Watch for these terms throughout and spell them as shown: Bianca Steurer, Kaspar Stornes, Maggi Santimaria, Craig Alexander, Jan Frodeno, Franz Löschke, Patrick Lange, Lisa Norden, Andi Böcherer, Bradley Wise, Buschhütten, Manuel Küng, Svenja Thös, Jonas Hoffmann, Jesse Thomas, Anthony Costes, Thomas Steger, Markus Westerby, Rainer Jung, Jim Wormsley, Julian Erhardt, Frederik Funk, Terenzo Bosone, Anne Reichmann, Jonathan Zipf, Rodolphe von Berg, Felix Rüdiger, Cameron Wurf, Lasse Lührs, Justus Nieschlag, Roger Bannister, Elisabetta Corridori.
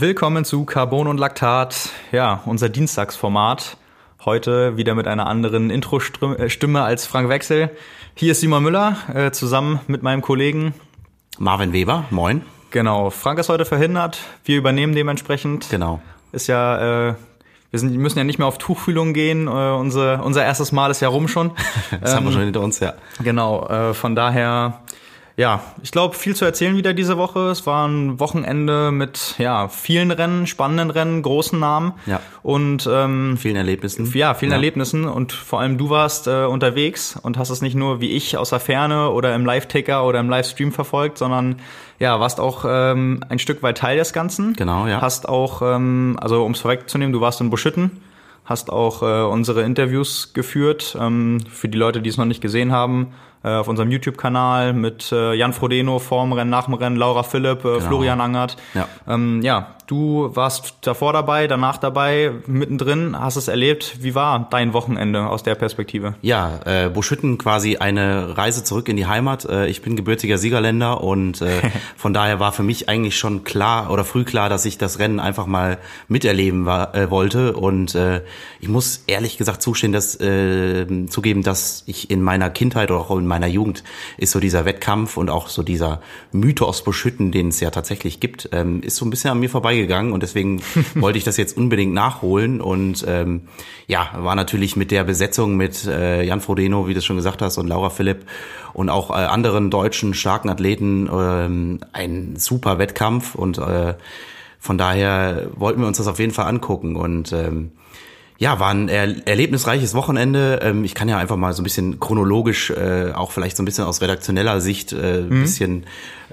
Willkommen zu Carbon und Laktat, ja, unser Dienstagsformat. Heute wieder mit einer anderen Intro-Stimme als Frank Wechsel. Hier ist Simon Müller, zusammen mit meinem Kollegen Marvin Weber, moin. Genau, Frank ist heute verhindert, wir übernehmen dementsprechend. Genau. Ist ja, wir müssen ja nicht mehr auf Tuchfühlung gehen, unser erstes Mal ist ja rum schon. Das haben wir schon hinter uns, ja. Genau, von daher... Ja, ich glaube, viel zu erzählen wieder diese Woche. Es war ein Wochenende mit vielen Rennen, spannenden Rennen, großen Namen und vielen Erlebnissen. Ja, vielen Erlebnissen und vor allem du warst unterwegs und hast es nicht nur wie ich aus der Ferne oder im Live-Ticker oder im Livestream verfolgt, sondern warst auch ein Stück weit Teil des Ganzen. Genau, ja. Hast auch, also um es vorwegzunehmen, du warst in Buschhütten, hast auch unsere Interviews geführt, für die Leute, die es noch nicht gesehen haben. Auf unserem YouTube-Kanal mit Jan Frodeno vorm Rennen, nach dem Rennen, Laura Philipp, genau. Florian Angert. Ja. Du warst davor dabei, danach dabei, mittendrin, hast es erlebt. Wie war dein Wochenende aus der Perspektive? Ja, Buschhütten quasi eine Reise zurück in die Heimat. Ich bin gebürtiger Siegerländer und von daher war für mich eigentlich schon klar oder früh klar, dass ich das Rennen einfach mal miterleben wollte. Und ich muss ehrlich gesagt zugeben, dass ich in meiner Kindheit oder auch in meiner Jugend ist so dieser Wettkampf und auch so dieser Mythos Buschhütten, den es ja tatsächlich gibt, ist so ein bisschen an mir vorbeigegangen und deswegen wollte ich das jetzt unbedingt nachholen und war natürlich mit der Besetzung mit Jan Frodeno, wie du es schon gesagt hast, und Laura Philipp und auch anderen deutschen starken Athleten ein super Wettkampf und von daher wollten wir uns das auf jeden Fall angucken und war ein erlebnisreiches Wochenende. Ich kann ja einfach mal so ein bisschen chronologisch, auch vielleicht so ein bisschen aus redaktioneller Sicht, ein bisschen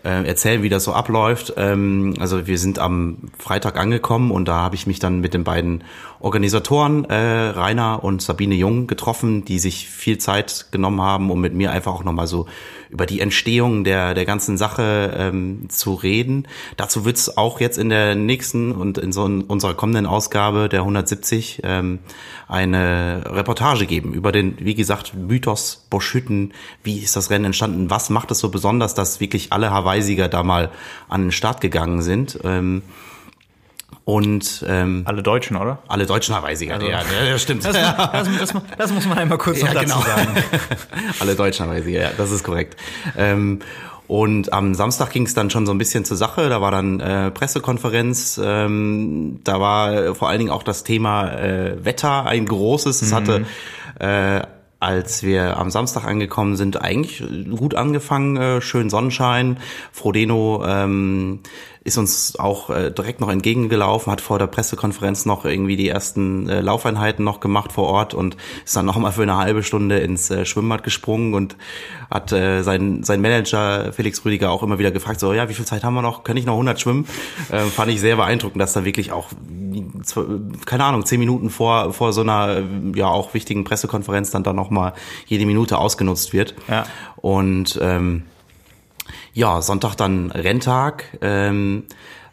erzählen, wie das so abläuft. Also wir sind am Freitag angekommen und da habe ich mich dann mit den beiden Organisatoren, Rainer und Sabine Jung, getroffen, die sich viel Zeit genommen haben, um mit mir einfach auch nochmal so über die Entstehung der ganzen Sache zu reden. Dazu wird's auch jetzt in der nächsten und in unserer kommenden Ausgabe der 170 eine Reportage geben über den, wie gesagt, Mythos Buschhütten. Wie ist das Rennen entstanden? Was macht es so besonders, dass wirklich alle Hawaii-Sieger da mal an den Start gegangen sind? Alle Deutschen, oder? Alle deutschen Hawaii-Sieger, also, ja, stimmt. Das muss man einmal kurz noch dazu sagen. Alle deutschen Hawaii-Sieger, ja, das ist korrekt. Und am Samstag ging es dann schon so ein bisschen zur Sache. Da war dann Pressekonferenz. Da war vor allen Dingen auch das Thema Wetter ein großes. Es hatte... Als wir am Samstag angekommen sind, eigentlich gut angefangen, schön Sonnenschein. Frodeno ist uns auch direkt noch entgegengelaufen, hat vor der Pressekonferenz noch irgendwie die ersten Laufeinheiten noch gemacht vor Ort und ist dann nochmal für eine halbe Stunde ins Schwimmbad gesprungen und hat sein Manager Felix Rüdiger auch immer wieder gefragt, so, ja, wie viel Zeit haben wir noch? Kann ich noch 100 schwimmen? Fand ich sehr beeindruckend, dass da wirklich auch, keine Ahnung, 10 Minuten vor so einer auch wichtigen Pressekonferenz dann nochmal jede Minute ausgenutzt wird. Ja. Und Sonntag dann Renntag, vielleicht können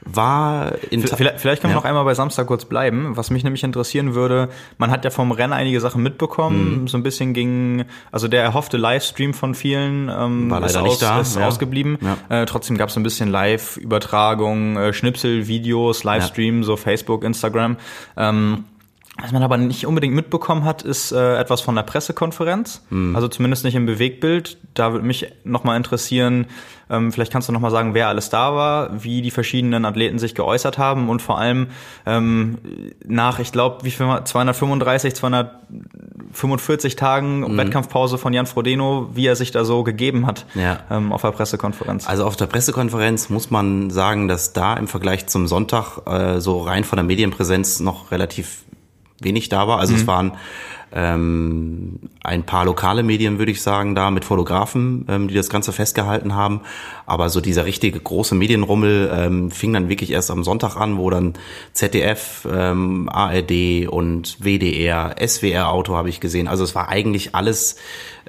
wir noch einmal bei Samstag kurz bleiben, was mich nämlich interessieren würde. Man hat ja vom Rennen einige Sachen mitbekommen, so ein bisschen ging, also der erhoffte Livestream von vielen war leider nicht da, ist ausgeblieben. Ja. Trotzdem gab es ein bisschen Live-Übertragung, Schnipsel, Videos, Livestream, so Facebook, Instagram. Was man aber nicht unbedingt mitbekommen hat, ist etwas von der Pressekonferenz, also zumindest nicht im Bewegtbild. Da würde mich nochmal interessieren, vielleicht kannst du nochmal sagen, wer alles da war, wie die verschiedenen Athleten sich geäußert haben und vor allem nach, ich glaube, 245 Tagen Wettkampfpause von Jan Frodeno, wie er sich da so gegeben hat auf der Pressekonferenz. Also auf der Pressekonferenz muss man sagen, dass da im Vergleich zum Sonntag so rein von der Medienpräsenz noch relativ wenig da war. Also es waren ein paar lokale Medien, würde ich sagen, da mit Fotografen, die das Ganze festgehalten haben. Aber so dieser richtige große Medienrummel fing dann wirklich erst am Sonntag an, wo dann ZDF, ARD und WDR, SWR-Auto habe ich gesehen. Also es war eigentlich alles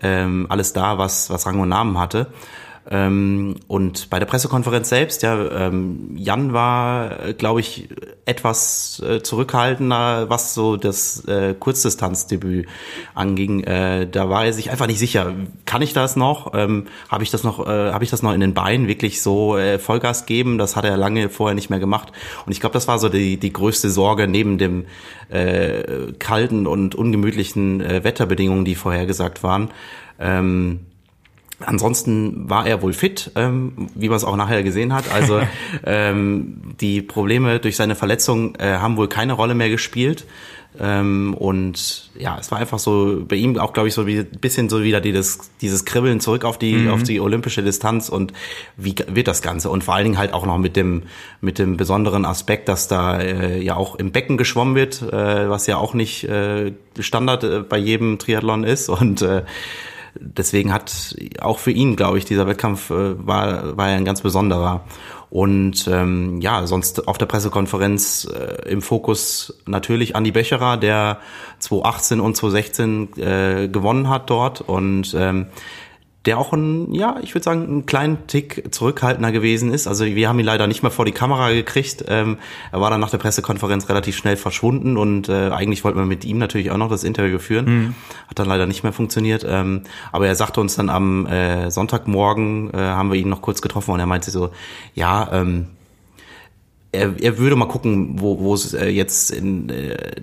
da, was Rang und Namen hatte. Und bei der Pressekonferenz selbst, ja, Jan war, glaube ich, etwas zurückhaltender, was so das Kurzdistanzdebüt anging. Da war er sich einfach nicht sicher. Kann ich das noch? Habe ich das noch in den Beinen, wirklich so Vollgas geben? Das hat er lange vorher nicht mehr gemacht. Und ich glaube, das war so die größte Sorge neben dem kalten und ungemütlichen Wetterbedingungen, die vorhergesagt waren. Ansonsten war er wohl fit, wie man es auch nachher gesehen hat. Also die Probleme durch seine Verletzung haben wohl keine Rolle mehr gespielt. Und ja, es war einfach so bei ihm auch, glaube ich, so ein bisschen so wieder dieses Kribbeln zurück auf die olympische Distanz und wie wird das Ganze? Und vor allen Dingen halt auch noch mit dem besonderen Aspekt, dass da ja auch im Becken geschwommen wird, was ja auch nicht Standard bei jedem Triathlon ist. Und deswegen hat auch für ihn, glaube ich, dieser Wettkampf war ja ein ganz besonderer. Und ja, sonst auf der Pressekonferenz im Fokus natürlich Andi Böcherer, der 2018 und 2016 gewonnen hat dort und der auch einen kleinen Tick zurückhaltender gewesen ist. Also wir haben ihn leider nicht mehr vor die Kamera gekriegt. Er war dann nach der Pressekonferenz relativ schnell verschwunden und eigentlich wollten wir mit ihm natürlich auch noch das Interview führen. Mhm. Hat dann leider nicht mehr funktioniert. Aber er sagte uns dann am Sonntagmorgen, haben wir ihn noch kurz getroffen und er meinte so, ja, er würde mal gucken, wo es jetzt in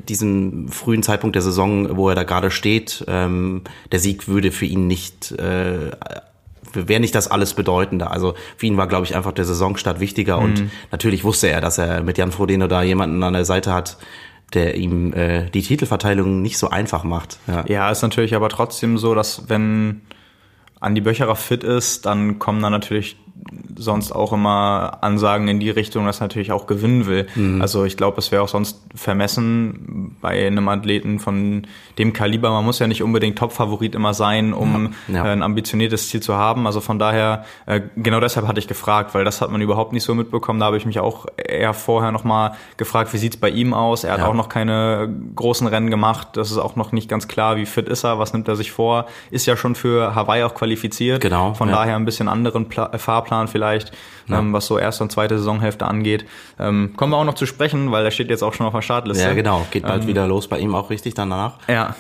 diesem frühen Zeitpunkt der Saison, wo er da gerade steht, der Sieg würde für ihn nicht, wäre nicht das alles Bedeutende. Also für ihn war, glaube ich, einfach der Saisonstart wichtiger. Mhm. Und natürlich wusste er, dass er mit Jan Frodeno da jemanden an der Seite hat, der ihm die Titelverteilung nicht so einfach macht. Ja, ist natürlich aber trotzdem so, dass wenn Andi Böcherer fit ist, dann kommen da natürlich sonst auch immer Ansagen in die Richtung, dass er natürlich auch gewinnen will. Mhm. Also ich glaube, es wäre auch sonst vermessen bei einem Athleten von dem Kaliber. Man muss ja nicht unbedingt Top-Favorit immer sein, um ein ambitioniertes Ziel zu haben. Also von daher, genau deshalb hatte ich gefragt, weil das hat man überhaupt nicht so mitbekommen. Da habe ich mich auch eher vorher nochmal gefragt, wie sieht es bei ihm aus? Er hat auch noch keine großen Rennen gemacht. Das ist auch noch nicht ganz klar, wie fit ist er, was nimmt er sich vor? Ist ja schon für Hawaii auch qualifiziert. Genau. Von daher ein bisschen anderen Fahrplan vielleicht, was so erste und zweite Saisonhälfte angeht. Kommen wir auch noch zu sprechen, weil der steht jetzt auch schon auf der Startliste. Ja, genau. Geht bald wieder los bei ihm auch richtig danach. Ja.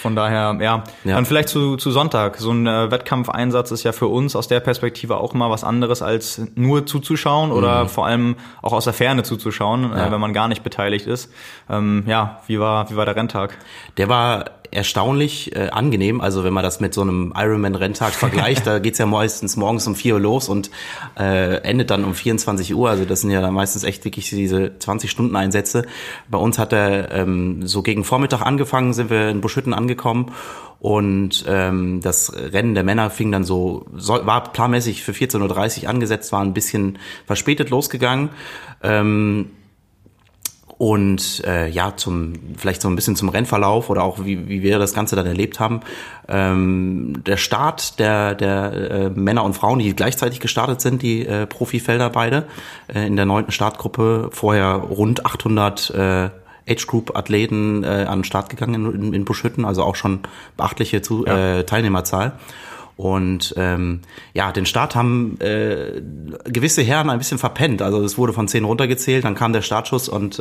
Von daher, ja. Dann vielleicht zu Sonntag. So ein Wettkampfeinsatz ist ja für uns aus der Perspektive auch mal was anderes, als nur zuzuschauen oder vor allem auch aus der Ferne zuzuschauen, wenn man gar nicht beteiligt ist. Wie war der Renntag? Der war erstaunlich angenehm, also wenn man das mit so einem Ironman-Renntag vergleicht, da geht's ja meistens morgens um 4 Uhr los und endet dann um 24 Uhr, also das sind ja dann meistens echt wirklich diese 20-Stunden-Einsätze. Bei uns hat er so gegen Vormittag angefangen, sind wir in Buschhütten angekommen und das Rennen der Männer fing dann war planmäßig für 14.30 Uhr angesetzt, war ein bisschen verspätet losgegangen. Vielleicht so ein bisschen zum Rennverlauf oder auch wie wir das Ganze dann erlebt haben. Der Start der Männer und Frauen, die gleichzeitig gestartet sind, die Profifelder beide, in der 9. Startgruppe, vorher rund 800 Age-Group-Athleten an den Start gegangen in Buschhütten, also auch schon beachtliche Teilnehmerzahl. Und den Start haben gewisse Herren ein bisschen verpennt. Also es wurde von 10 runtergezählt, dann kam der Startschuss und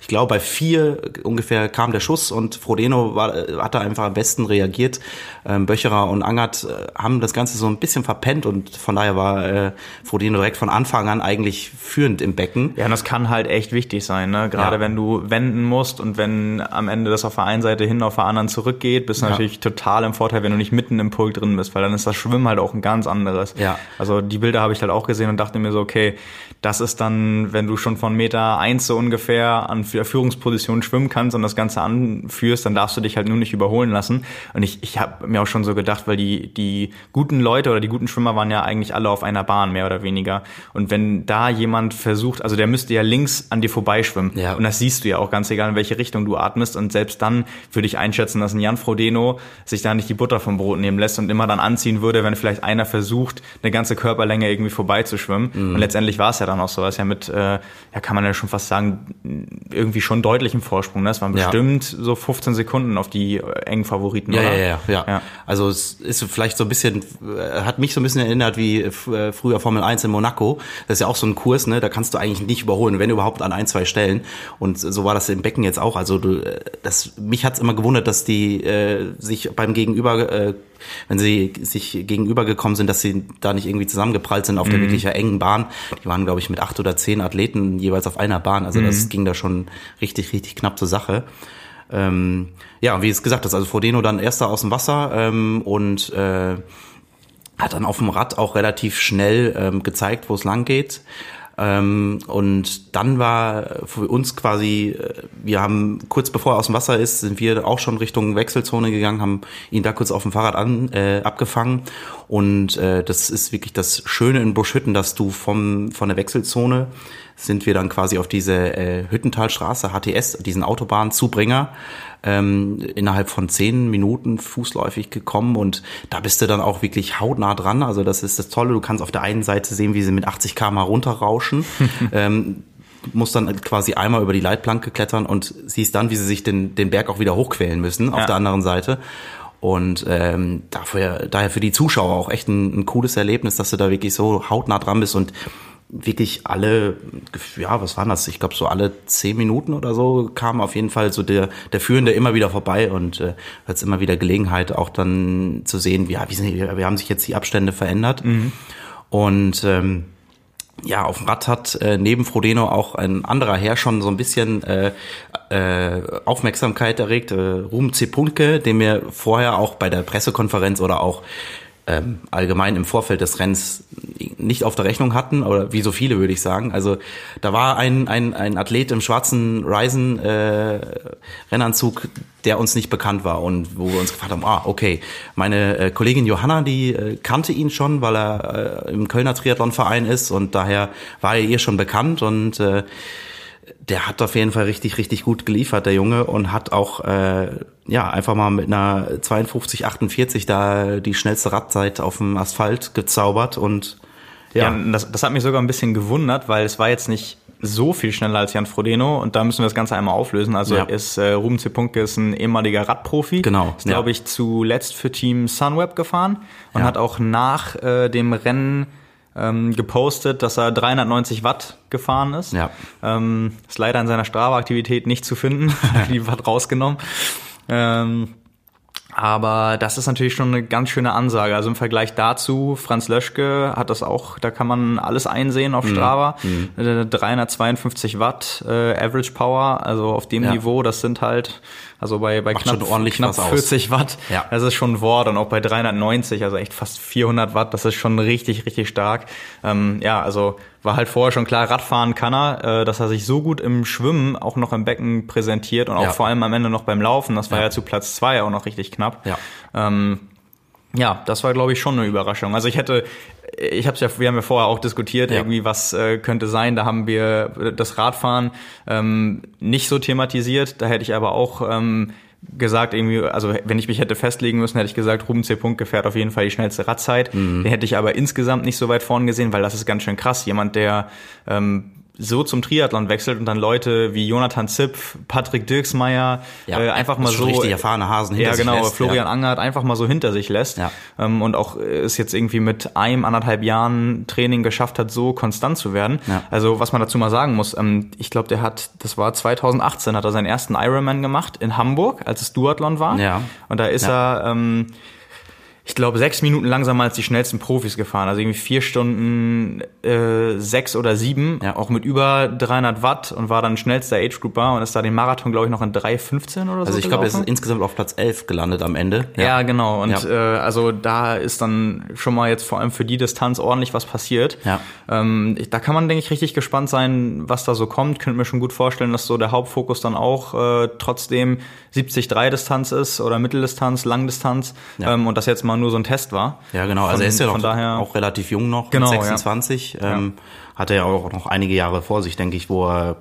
ich glaube bei 4 ungefähr kam der Schuss und Frodeno hat da einfach am besten reagiert. Böcherer und Angert haben das Ganze so ein bisschen verpennt und von daher war Frodeno direkt von Anfang an eigentlich führend im Becken. Ja, und das kann halt echt wichtig sein, ne? Gerade wenn du wenden musst und wenn am Ende das auf der einen Seite hin, auf der anderen zurückgeht, bist du natürlich total im Vorteil, wenn du nicht mitten im Pulk drin bist, weil dann ist das Schwimmen halt auch ein ganz anderes. Ja. Also die Bilder habe ich halt auch gesehen und dachte mir so, okay, das ist dann, wenn du schon von Meter 1 so ungefähr an Führungsposition schwimmen kannst und das Ganze anführst, dann darfst du dich halt nur nicht überholen lassen. Und ich habe mir auch schon so gedacht, weil die guten Leute oder die guten Schwimmer waren ja eigentlich alle auf einer Bahn, mehr oder weniger. Und wenn da jemand versucht, also der müsste ja links an dir vorbeischwimmen. Ja. Und das siehst du ja auch, ganz egal in welche Richtung du atmest. Und selbst dann würde ich einschätzen, dass ein Jan Frodeno sich da nicht die Butter vom Brot nehmen lässt und immer dann anzieht, ziehen würde, wenn vielleicht einer versucht, eine ganze Körperlänge irgendwie vorbeizuschwimmen. Mhm. Und letztendlich war es ja dann auch so, was ja mit, ja kann man ja schon fast sagen, irgendwie schon deutlichem Vorsprung. Ne? Es waren bestimmt so 15 Sekunden auf die engen Favoriten. Ja, oder? Ja. Also es ist vielleicht so ein bisschen, hat mich so ein bisschen erinnert wie früher Formel 1 in Monaco. Das ist ja auch so ein Kurs, ne? Da kannst du eigentlich nicht überholen, wenn überhaupt an ein, zwei Stellen. Und so war das im Becken jetzt auch. Also mich hat's immer gewundert, dass die sich beim Gegenüber, wenn sie sich gegenübergekommen sind, dass sie da nicht irgendwie zusammengeprallt sind auf der wirklich engen Bahn. Die waren, glaube ich, mit 8 oder 10 Athleten jeweils auf einer Bahn. Also das ging da schon richtig, richtig knapp zur Sache. Ja, wie es gesagt ist, also Frodeno dann erster aus dem Wasser und hat dann auf dem Rad auch relativ schnell gezeigt, wo es lang geht. Und dann war für uns quasi, wir haben kurz bevor er aus dem Wasser ist, sind wir auch schon Richtung Wechselzone gegangen, haben ihn da kurz auf dem Fahrrad abgefangen. Und das ist wirklich das Schöne in Buschhütten, dass du von der Wechselzone sind wir dann quasi auf diese Hüttentalstraße, HTS, diesen Autobahnzubringer, innerhalb von 10 Minuten fußläufig gekommen und da bist du dann auch wirklich hautnah dran, also das ist das Tolle, du kannst auf der einen Seite sehen, wie sie mit 80 km/h runterrauschen, musst dann quasi einmal über die Leitplanke klettern und siehst dann, wie sie sich den Berg auch wieder hochquälen müssen auf der anderen Seite. Und daher für die Zuschauer auch echt ein cooles Erlebnis, dass du da wirklich so hautnah dran bist und wirklich alle, ja, was waren das? Ich glaube, so alle 10 Minuten oder so kam auf jeden Fall so der Führende immer wieder vorbei und hat's immer wieder Gelegenheit, auch dann zu sehen, wie haben sich jetzt die Abstände verändert. Mhm. Und auf dem Rad hat neben Frodeno auch ein anderer Herr schon so ein bisschen Aufmerksamkeit erregt, Ruben Cepunke, den wir vorher auch bei der Pressekonferenz oder auch allgemein im Vorfeld des Rennens nicht auf der Rechnung hatten, oder wie so viele, würde ich sagen. Also da war ein Athlet im schwarzen Rennanzug, der uns nicht bekannt war und wo wir uns gefragt haben, meine Kollegin Johanna, die kannte ihn schon, weil er im Kölner Triathlonverein ist und daher war er ihr schon bekannt und der hat auf jeden Fall richtig, richtig gut geliefert, der Junge, und hat auch einfach mal mit einer 52,48 da die schnellste Radzeit auf dem Asphalt gezaubert. Und das hat mich sogar ein bisschen gewundert, weil es war jetzt nicht so viel schneller als Jan Frodeno und da müssen wir das Ganze einmal auflösen. Also Ruben Cepunke ist ein ehemaliger Radprofi. Genau. Ist, glaube ich, zuletzt für Team Sunweb gefahren und hat auch nach dem Rennen gepostet, dass er 390 Watt gefahren ist. Ja. Ist leider in seiner Strava-Aktivität nicht zu finden. Die Watt rausgenommen. Aber das ist natürlich schon eine ganz schöne Ansage. Also im Vergleich dazu, Franz Löschke hat das auch, da kann man alles einsehen auf Strava. Mhm. 352 Watt Average Power, also auf dem Niveau, das sind halt, also bei knapp 40 Watt, das ist schon ein Wort, und auch bei 390, also echt fast 400 Watt, das ist schon richtig, richtig stark. Also war halt vorher schon klar, Radfahren kann er, dass er sich so gut im Schwimmen auch noch im Becken präsentiert und auch vor allem am Ende noch beim Laufen, das war ja zu Platz 2 auch noch richtig knapp. Ja. Das war, glaube ich, schon eine Überraschung. Also wir haben ja vorher auch diskutiert, irgendwie was könnte sein. Da haben wir das Radfahren nicht so thematisiert. Da hätte ich aber auch gesagt, irgendwie, also wenn ich mich hätte festlegen müssen, hätte ich gesagt, Ruben Cepunke fährt auf jeden Fall die schnellste Radzeit. Mhm. Den hätte ich aber insgesamt nicht so weit vorn gesehen, weil das ist ganz schön krass. Jemand, der so zum Triathlon wechselt und dann Leute wie Jonathan Zipf, Patrick Dirksmeier, einfach mal so richtig erfahrene Hasen hinter sich lässt. Florian Angert einfach mal so hinter sich lässt und auch es jetzt irgendwie mit 1,5 Jahren Training geschafft hat, so konstant zu werden. Ja. Also was man dazu mal sagen muss, ich glaube, das war 2018, hat er seinen ersten Ironman gemacht in Hamburg, als es Duathlon war. Ja. Und da ist er ich glaube, 6 Minuten langsamer als die schnellsten Profis gefahren. Also irgendwie 4 Stunden 6 oder 7, auch mit über 300 Watt und war dann schnellster Age-Grouper und ist da den Marathon, glaube ich, noch in 3,15 oder so. Also ich glaube, er ist insgesamt auf Platz 11 gelandet am Ende. Ja, genau. Und also da ist dann schon mal jetzt vor allem für die Distanz ordentlich was passiert. Ja. Da kann man, denke ich, richtig gespannt sein, was da so kommt. Könnte mir schon gut vorstellen, dass so der Hauptfokus dann auch trotzdem 70-3-Distanz ist oder Mitteldistanz, Langdistanz und das jetzt mal nur so ein Test war. Ja, genau. Also er ist ja doch auch relativ jung noch, genau, mit 26. Hat er ja auch noch einige Jahre vor sich, denke ich, wo er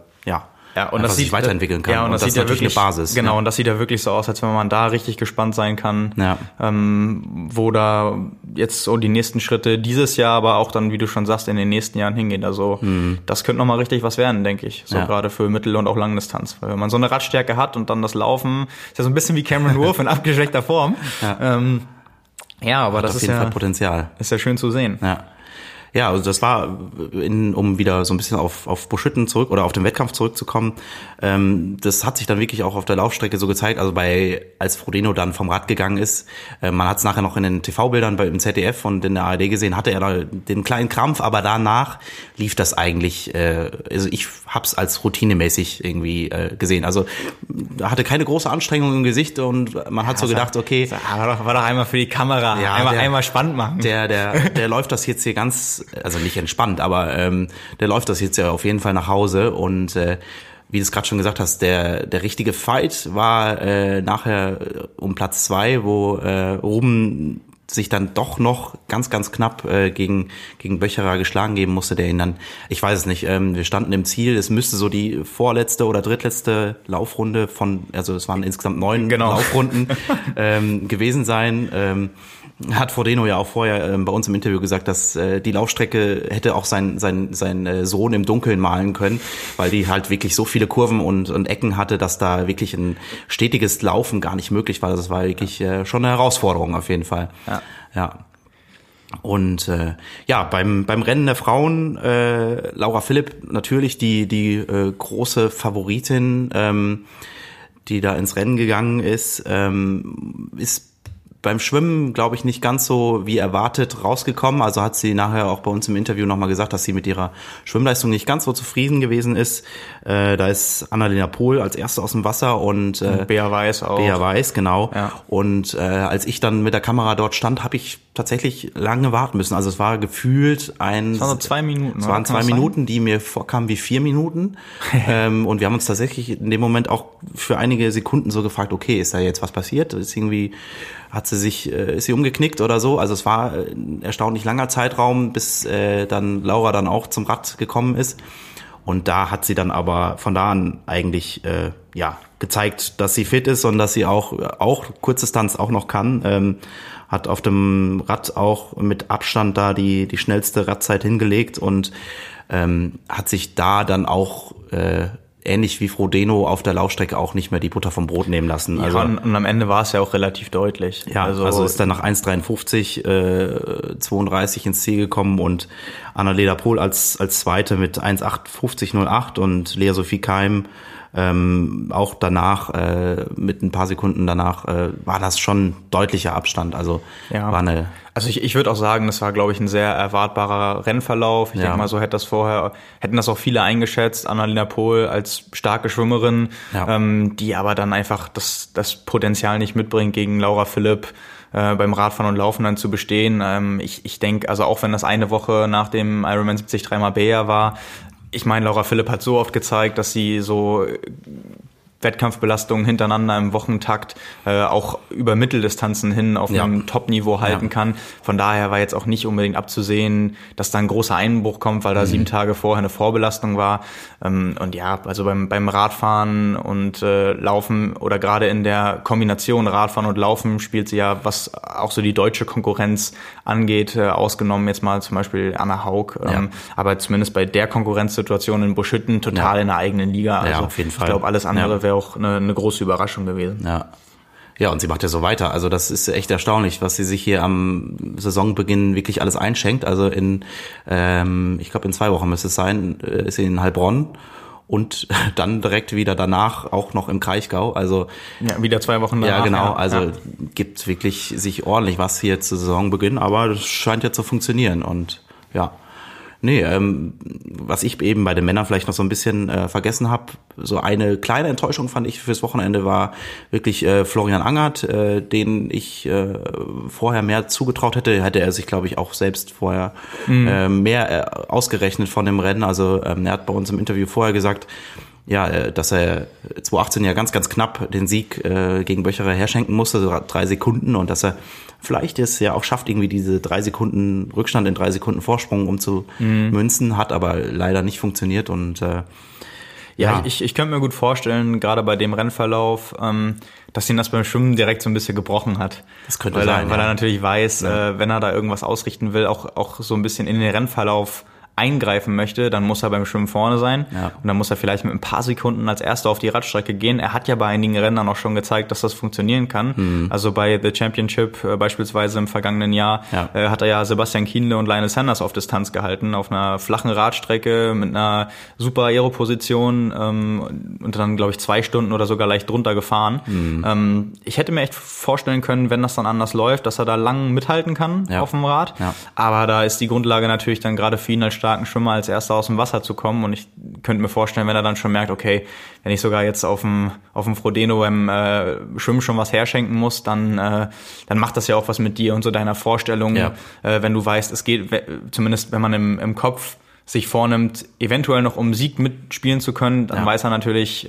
Ja, und das sieht, sich weiterentwickeln kann. Ja, und das sieht ja wirklich eine Basis. Genau, ja. Und das sieht ja wirklich so aus, als wenn man da richtig gespannt sein kann, ja. Wo da jetzt so die nächsten Schritte dieses Jahr, aber auch dann, wie du schon sagst, in den nächsten Jahren hingehen. Also das könnte nochmal richtig was werden, denke ich. So ja. Gerade für Mittel- und auch Langdistanz. Weil wenn man so eine Radstärke hat und dann das Laufen, ist ja so ein bisschen wie Cameron Wurf in abgeschwächter Form. Ja, ja aber das ist ja auf jeden Fall Potenzial. Ist ja schön zu sehen. Ja. Ja, also das war, um wieder so ein bisschen auf Buschhütten zurück oder auf den Wettkampf zurückzukommen, das hat sich dann wirklich auch auf der Laufstrecke so gezeigt, also als Frodeno dann vom Rad gegangen ist, man hat es nachher noch in den TV-Bildern im ZDF und in der ARD gesehen, hatte er da den kleinen Krampf, aber danach lief das eigentlich, also ich hab's als routinemäßig irgendwie gesehen, also hatte keine große Anstrengung im Gesicht und man hat ja, so gedacht, okay. War doch einmal für die Kamera, ja, einmal spannend machen. Der läuft das jetzt hier ganz, also nicht entspannt, aber der läuft das jetzt ja auf jeden Fall nach Hause und wie du es gerade schon gesagt hast, der richtige Fight war nachher um Platz 2, wo Ruben sich dann doch noch ganz, ganz knapp gegen Böcherer geschlagen geben musste, der ihn dann, ich weiß es nicht, wir standen im Ziel, es müsste so die vorletzte oder drittletzte Laufrunde also es waren insgesamt 9 genau. Laufrunden gewesen sein, hat Frodeno ja auch vorher bei uns im Interview gesagt, dass die Laufstrecke hätte auch sein Sohn im Dunkeln malen können, weil die halt wirklich so viele Kurven und Ecken hatte, dass da wirklich ein stetiges Laufen gar nicht möglich war. Das war wirklich schon eine Herausforderung auf jeden Fall. Ja. Ja. Und beim Rennen der Frauen, Laura Philipp natürlich die große Favoritin, die da ins Rennen gegangen ist, ist beim Schwimmen, glaube ich, nicht ganz so wie erwartet rausgekommen. Also hat sie nachher auch bei uns im Interview nochmal gesagt, dass sie mit ihrer Schwimmleistung nicht ganz so zufrieden gewesen ist. Da ist Annalena Pohl als Erste aus dem Wasser und Bea Weiß auch. Bea Weiß, genau. Ja. Und als ich dann mit der Kamera dort stand, habe ich tatsächlich lange warten müssen. Also es war gefühlt Es waren so 2 Minuten. Es waren 2 Minuten, die mir vorkamen wie 4 Minuten. Und wir haben uns tatsächlich in dem Moment auch für einige Sekunden so gefragt, okay, ist da jetzt was passiert? Ist irgendwie... ist sie umgeknickt oder so? Also es war ein erstaunlich langer Zeitraum, bis dann Laura dann auch zum Rad gekommen ist. Und da hat sie dann aber von da an eigentlich gezeigt, dass sie fit ist und dass sie auch Kurzdistanz auch noch kann. Hat auf dem Rad auch mit Abstand da die schnellste Radzeit hingelegt und hat sich da dann auch ähnlich wie Frodeno auf der Laufstrecke auch nicht mehr die Butter vom Brot nehmen lassen. Also, ja, und am Ende war es ja auch relativ deutlich. Ja, also ist dann nach 1,53, 32 ins Ziel gekommen und Annalena Pohl als Zweite mit 1,58,08 und Lea Sophie Keim auch danach, mit ein paar Sekunden danach, war das schon deutlicher Abstand. Also ja. Also ich würde auch sagen, das war, glaube ich, ein sehr erwartbarer Rennverlauf. Ich denke mal, so hätten das auch viele eingeschätzt, Annalena Pohl als starke Schwimmerin, die aber dann einfach das Potenzial nicht mitbringt, gegen Laura Philipp beim Radfahren und Laufen dann zu bestehen. Ich denke, also auch wenn das eine Woche nach dem Ironman 70 3xBea war, ich meine, Laura Philipp hat so oft gezeigt, dass sie so Wettkampfbelastungen hintereinander im Wochentakt auch über Mitteldistanzen hin auf einem Top-Niveau halten kann. Von daher war jetzt auch nicht unbedingt abzusehen, dass da ein großer Einbruch kommt, weil da 7 Tage vorher eine Vorbelastung war. Und ja, also beim Radfahren und Laufen oder gerade in der Kombination Radfahren und Laufen spielt sie ja, was auch so die deutsche Konkurrenz angeht, ausgenommen jetzt mal zum Beispiel Anna Haug. Aber zumindest bei der Konkurrenzsituation in Buschhütten total in der eigenen Liga. Also ja, auf jeden Fall. Ich glaube, alles andere wäre auch eine große Überraschung gewesen. Ja. Ja, und sie macht ja so weiter. Also das ist echt erstaunlich, was sie sich hier am Saisonbeginn wirklich alles einschenkt. Also ich glaube in 2 Wochen müsste es sein, ist sie in Heilbronn und dann direkt wieder danach auch noch im Kraichgau. Also ja, wieder 2 Wochen danach. Ja, genau. Also gibt wirklich sich ordentlich was hier zu Saisonbeginn, aber das scheint ja zu funktionieren und ja. Nee, was ich eben bei den Männern vielleicht noch so ein bisschen vergessen habe, so eine kleine Enttäuschung fand ich fürs Wochenende war wirklich Florian Angert, den ich vorher mehr zugetraut hätte. Hätte er sich, glaube ich, auch selbst vorher mehr ausgerechnet von dem Rennen. Also er hat bei uns im Interview vorher gesagt, dass er 2018 ja ganz, ganz knapp den Sieg gegen Böcherer herschenken musste, so 3 Sekunden, und dass er vielleicht es ja auch schafft, irgendwie diese 3 Sekunden Rückstand in 3 Sekunden Vorsprung umzumünzen, hat aber leider nicht funktioniert und Ja, ich könnte mir gut vorstellen, gerade bei dem Rennverlauf, dass ihn das beim Schwimmen direkt so ein bisschen gebrochen hat. Das könnte sein. Weil er natürlich weiß, wenn er da irgendwas ausrichten will, auch so ein bisschen in den Rennverlauf eingreifen möchte, dann muss er beim Schwimmen vorne sein. Ja. Und dann muss er vielleicht mit ein paar Sekunden als Erster auf die Radstrecke gehen. Er hat ja bei einigen Rennern auch schon gezeigt, dass das funktionieren kann. Mhm. Also bei The Championship beispielsweise im vergangenen Jahr hat er ja Sebastian Kienle und Lionel Sanders auf Distanz gehalten, auf einer flachen Radstrecke mit einer super Aeroposition und dann, glaube ich, 2 Stunden oder sogar leicht drunter gefahren. Mhm. Ich hätte mir echt vorstellen können, wenn das dann anders läuft, dass er da lang mithalten kann auf dem Rad. Ja. Aber da ist die Grundlage natürlich dann gerade für ihn als starken Schwimmer als Erster aus dem Wasser zu kommen, und ich könnte mir vorstellen, wenn er dann schon merkt, okay, wenn ich sogar jetzt auf dem Frodeno beim Schwimmen schon was herschenken muss, dann macht das ja auch was mit dir und so deiner Vorstellung, wenn du weißt, es geht, zumindest wenn man im Kopf sich vornimmt, eventuell noch um Sieg mitspielen zu können, dann weiß er natürlich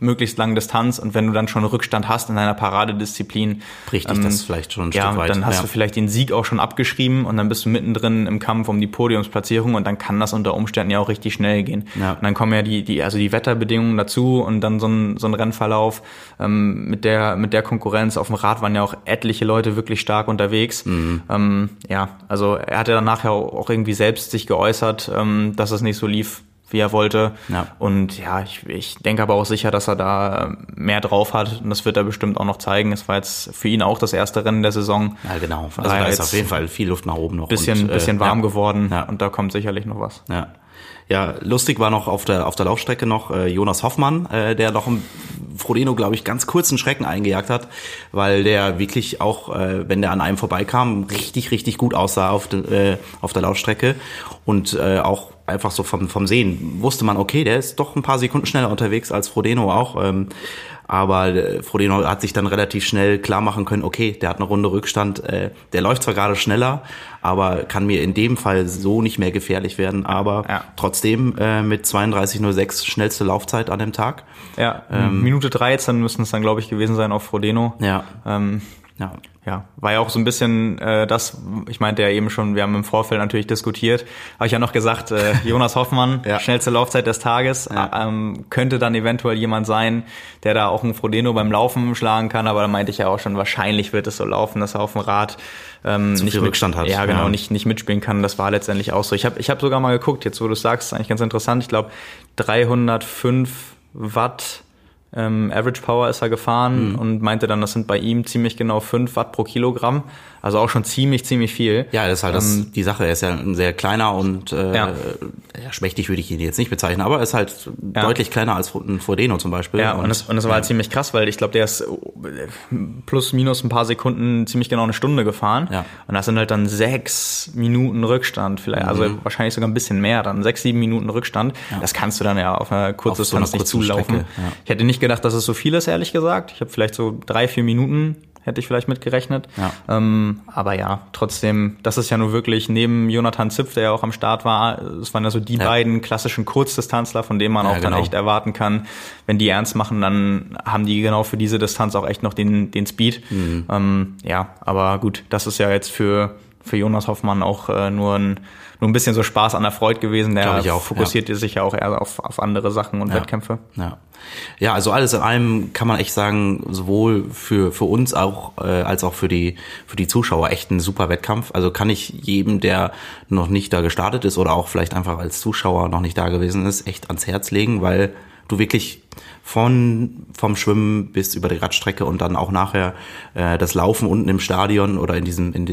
möglichst lange Distanz, und wenn du dann schon Rückstand hast in deiner Paradedisziplin, bricht dich das vielleicht schon ein Stück weit. Dann hast du vielleicht den Sieg auch schon abgeschrieben, und dann bist du mittendrin im Kampf um die Podiumsplatzierung, und dann kann das unter Umständen ja auch richtig schnell gehen. Ja. Und dann kommen ja die Wetterbedingungen dazu, und dann so ein Rennverlauf mit der Konkurrenz. Auf dem Rad waren ja auch etliche Leute wirklich stark unterwegs. Mhm. Also er hat ja dann nachher auch irgendwie selbst sich geäußert, dass es nicht so lief, wie er wollte. Ja. Und ich denke aber auch sicher, dass er da mehr drauf hat. Und das wird er bestimmt auch noch zeigen. Es war jetzt für ihn auch das erste Rennen der Saison. Ja, genau. Also da ist auf jeden Fall viel Luft nach oben noch. Bisschen warm geworden. Ja. Und da kommt sicherlich noch was. Ja. Ja, lustig war noch auf der Laufstrecke noch Jonas Hoffmann, der noch im Frodeno, glaube ich, ganz kurzen Schrecken eingejagt hat, weil der wirklich auch, wenn der an einem vorbeikam, richtig, richtig gut aussah auf der Laufstrecke, und auch einfach so vom Sehen wusste man, okay, der ist doch ein paar Sekunden schneller unterwegs als Frodeno auch, aber Frodeno hat sich dann relativ schnell klar machen können, okay, der hat eine Runde Rückstand, der läuft zwar gerade schneller, aber kann mir in dem Fall so nicht mehr gefährlich werden, aber trotzdem mit 32,06 schnellste Laufzeit an dem Tag. Ja, Minute 13 müssen es dann, glaube ich, gewesen sein auf Frodeno. Ja. Ja, war ja auch so ein bisschen ich meinte ja eben schon, wir haben im Vorfeld natürlich diskutiert, habe ich ja noch gesagt, Jonas Hoffmann, schnellste Laufzeit des Tages, könnte dann eventuell jemand sein, der da auch einen Frodeno beim Laufen schlagen kann, aber da meinte ich ja auch schon, wahrscheinlich wird es so laufen, dass er auf dem Rad zu viel Rückstand hat. Ja, genau, nicht mitspielen kann, das war letztendlich auch so. Ich hab sogar mal geguckt, jetzt wo du sagst, ist eigentlich ganz interessant, ich glaube 305 Watt Average Power ist er gefahren und meinte dann, das sind bei ihm ziemlich genau 5 Watt pro Kilogramm. Also auch schon ziemlich, ziemlich viel. Ja, das ist halt die Sache. Er ist ja ein sehr kleiner und schmächtig würde ich ihn jetzt nicht bezeichnen, aber er ist halt deutlich kleiner als ein Frodeno zum Beispiel. Ja, und das war halt ziemlich krass, weil ich glaube, der ist plus minus ein paar Sekunden ziemlich genau 1 Stunde gefahren. Ja. Und das sind halt dann 6 Minuten Rückstand vielleicht, also wahrscheinlich sogar ein bisschen mehr, dann 6-7 Minuten Rückstand. Ja. Das kannst du dann ja auf einer kurzen Distanz nicht zulaufen. Ja. Ich hätte nicht gedacht, dass es so viel ist, ehrlich gesagt. Ich habe vielleicht so 3-4 Minuten, hätte ich vielleicht mitgerechnet. Ja. Aber trotzdem, das ist ja nur wirklich neben Jonathan Zipf, der ja auch am Start war, es waren ja so die beiden klassischen Kurzdistanzler, von denen man auch dann echt erwarten kann, wenn die ernst machen, dann haben die genau für diese Distanz auch echt noch den Speed. Mhm. Aber gut, das ist ja jetzt für Jonas Hoffmann auch nur ein bisschen so Spaß an der Freude gewesen. Der fokussiert sich ja auch eher auf andere Sachen und Wettkämpfe. Ja. Ja, also alles in allem kann man echt sagen, sowohl für uns auch als auch für die Zuschauer echt ein super Wettkampf. Also kann ich jedem, der noch nicht da gestartet ist oder auch vielleicht einfach als Zuschauer noch nicht da gewesen ist, echt ans Herz legen, weil du wirklich vom Schwimmen bis über die Radstrecke und dann auch nachher das Laufen unten im Stadion oder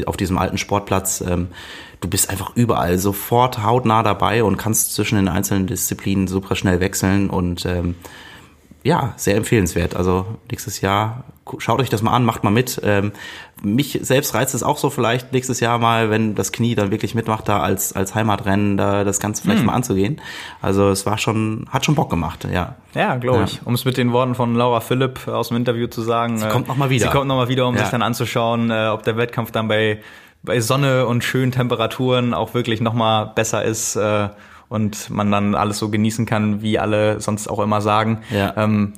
auf diesem alten Sportplatz, du bist einfach überall sofort hautnah dabei und kannst zwischen den einzelnen Disziplinen super schnell wechseln und sehr empfehlenswert. Also nächstes Jahr, schaut euch das mal an, macht mal mit. Mich selbst reizt es auch so, vielleicht nächstes Jahr mal, wenn das Knie dann wirklich mitmacht, da als Heimatrennen da das Ganze vielleicht mal anzugehen. Also es hat schon Bock gemacht, ja. Ja, glaube ich. Um es mit den Worten von Laura Philipp aus dem Interview zu sagen. Sie kommt nochmal wieder. Sie kommt nochmal wieder, um sich dann anzuschauen, ob der Wettkampf dann bei Sonne und schönen Temperaturen auch wirklich nochmal besser ist, und man dann alles so genießen kann, wie alle sonst auch immer sagen. Ja.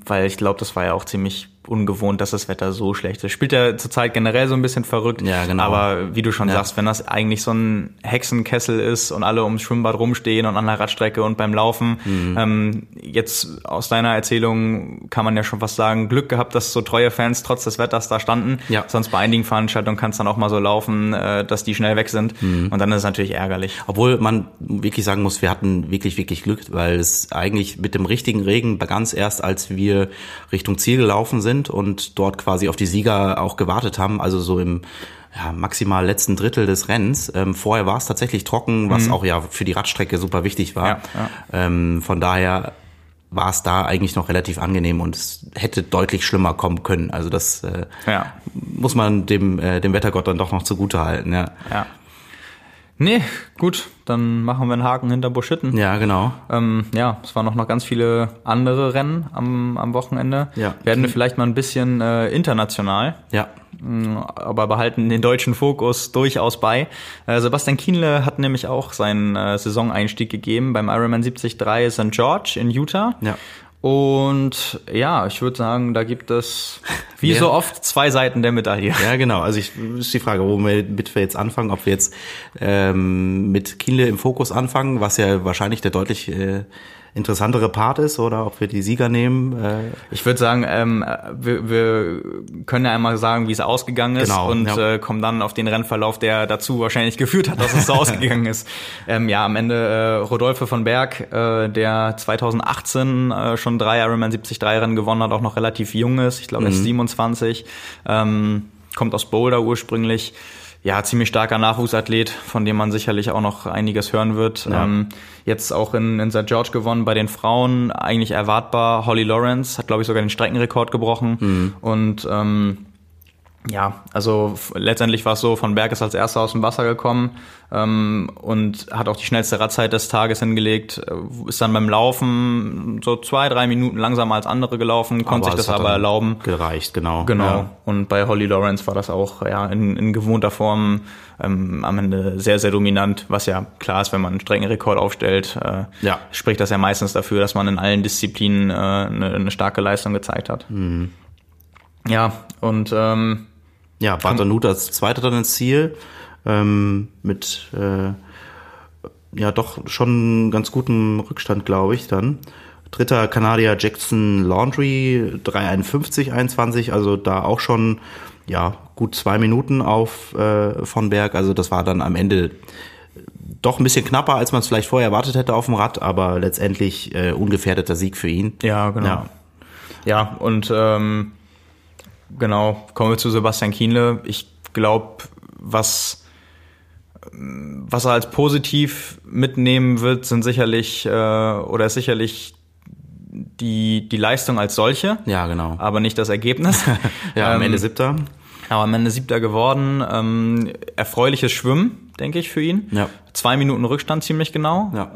Weil ich glaube, das war ja auch ziemlich ungewohnt, dass das Wetter so schlecht ist. Spielt ja zurzeit generell so ein bisschen verrückt. Ja, genau. Aber wie du schon sagst, wenn das eigentlich so ein Hexenkessel ist und alle ums Schwimmbad rumstehen und an der Radstrecke und beim Laufen, jetzt aus deiner Erzählung kann man ja schon fast sagen, Glück gehabt, dass so treue Fans trotz des Wetters da standen. Ja. Sonst bei einigen Veranstaltungen kann es dann auch mal so laufen, dass die schnell weg sind. Mhm. Und dann ist es natürlich ärgerlich. Obwohl man wirklich sagen muss, wir hatten wirklich, wirklich Glück, weil es eigentlich mit dem richtigen Regen begann erst, als wir Richtung Ziel gelaufen sind und dort quasi auf die Sieger auch gewartet haben, also so im maximal letzten Drittel des Rennens. Vorher war es tatsächlich trocken, was auch ja für die Radstrecke super wichtig war. Ja, ja. Von daher war es da eigentlich noch relativ angenehm und es hätte deutlich schlimmer kommen können. Also das muss man dem Wettergott dann doch noch zugutehalten. Ja. Ja. Nee, gut, dann machen wir einen Haken hinter Buschhütten. Ja, genau. Es waren noch ganz viele andere Rennen am Wochenende. Ja. Werden wir vielleicht mal ein bisschen international. Ja. Aber behalten den deutschen Fokus durchaus bei. Sebastian Kienle hat nämlich auch seinen Saisoneinstieg gegeben beim Ironman 73 St. George in Utah. Ja. Und ja, ich würde sagen, da gibt es wie so oft zwei Seiten der Medaille. Ja, genau. Also ist die Frage, womit wir jetzt anfangen, ob wir jetzt mit Kienle im Fokus anfangen, was ja wahrscheinlich der deutlich interessantere Part ist, oder ob wir die Sieger nehmen. Ich würde sagen, wir können ja einmal sagen, wie es ausgegangen ist, kommen dann auf den Rennverlauf, der dazu wahrscheinlich geführt hat, dass es so ausgegangen ist. Am Ende Rodolphe von Berg, der 2018 schon 3 Ironman 73 Rennen gewonnen hat, auch noch relativ jung ist. Ich glaube, er ist 27, kommt aus Boulder ursprünglich. Ja, ziemlich starker Nachwuchsathlet, von dem man sicherlich auch noch einiges hören wird. Ja. Jetzt auch in St. George gewonnen bei den Frauen, eigentlich erwartbar. Holly Lawrence hat, glaube ich, sogar den Streckenrekord gebrochen. Und letztendlich war es so, von Berg ist als Erster aus dem Wasser gekommen und hat auch die schnellste Radzeit des Tages hingelegt, ist dann beim Laufen so 2-3 Minuten langsamer als andere gelaufen, konnte sich das aber erlauben. Gereicht, genau. Genau. Ja. Und bei Holly Lawrence war das auch in gewohnter Form am Ende sehr, sehr dominant, was ja klar ist, wenn man einen Streckenrekord aufstellt, spricht das ja meistens dafür, dass man in allen Disziplinen eine starke Leistung gezeigt hat. Mhm. Ja, und Bart Aernouts als Zweiter dann ins Ziel, mit doch schon ganz gutem Rückstand, glaube ich, dann. Dritter Kanadier Jackson Laundry, 3:51,21, also da auch schon gut 2 Minuten auf von Berg, also das war dann am Ende doch ein bisschen knapper, als man es vielleicht vorher erwartet hätte auf dem Rad, aber letztendlich ungefährdeter Sieg für ihn. Ja, genau. Ja und genau, kommen wir zu Sebastian Kienle. Ich glaube, was er als positiv mitnehmen wird, sind sicherlich die Leistung als solche. Ja, genau. Aber nicht das Ergebnis. Am Ende Siebter. Aber am Ende Siebter geworden. Erfreuliches Schwimmen, denke ich, für ihn. Ja. 2 Minuten Rückstand ziemlich genau. Ja.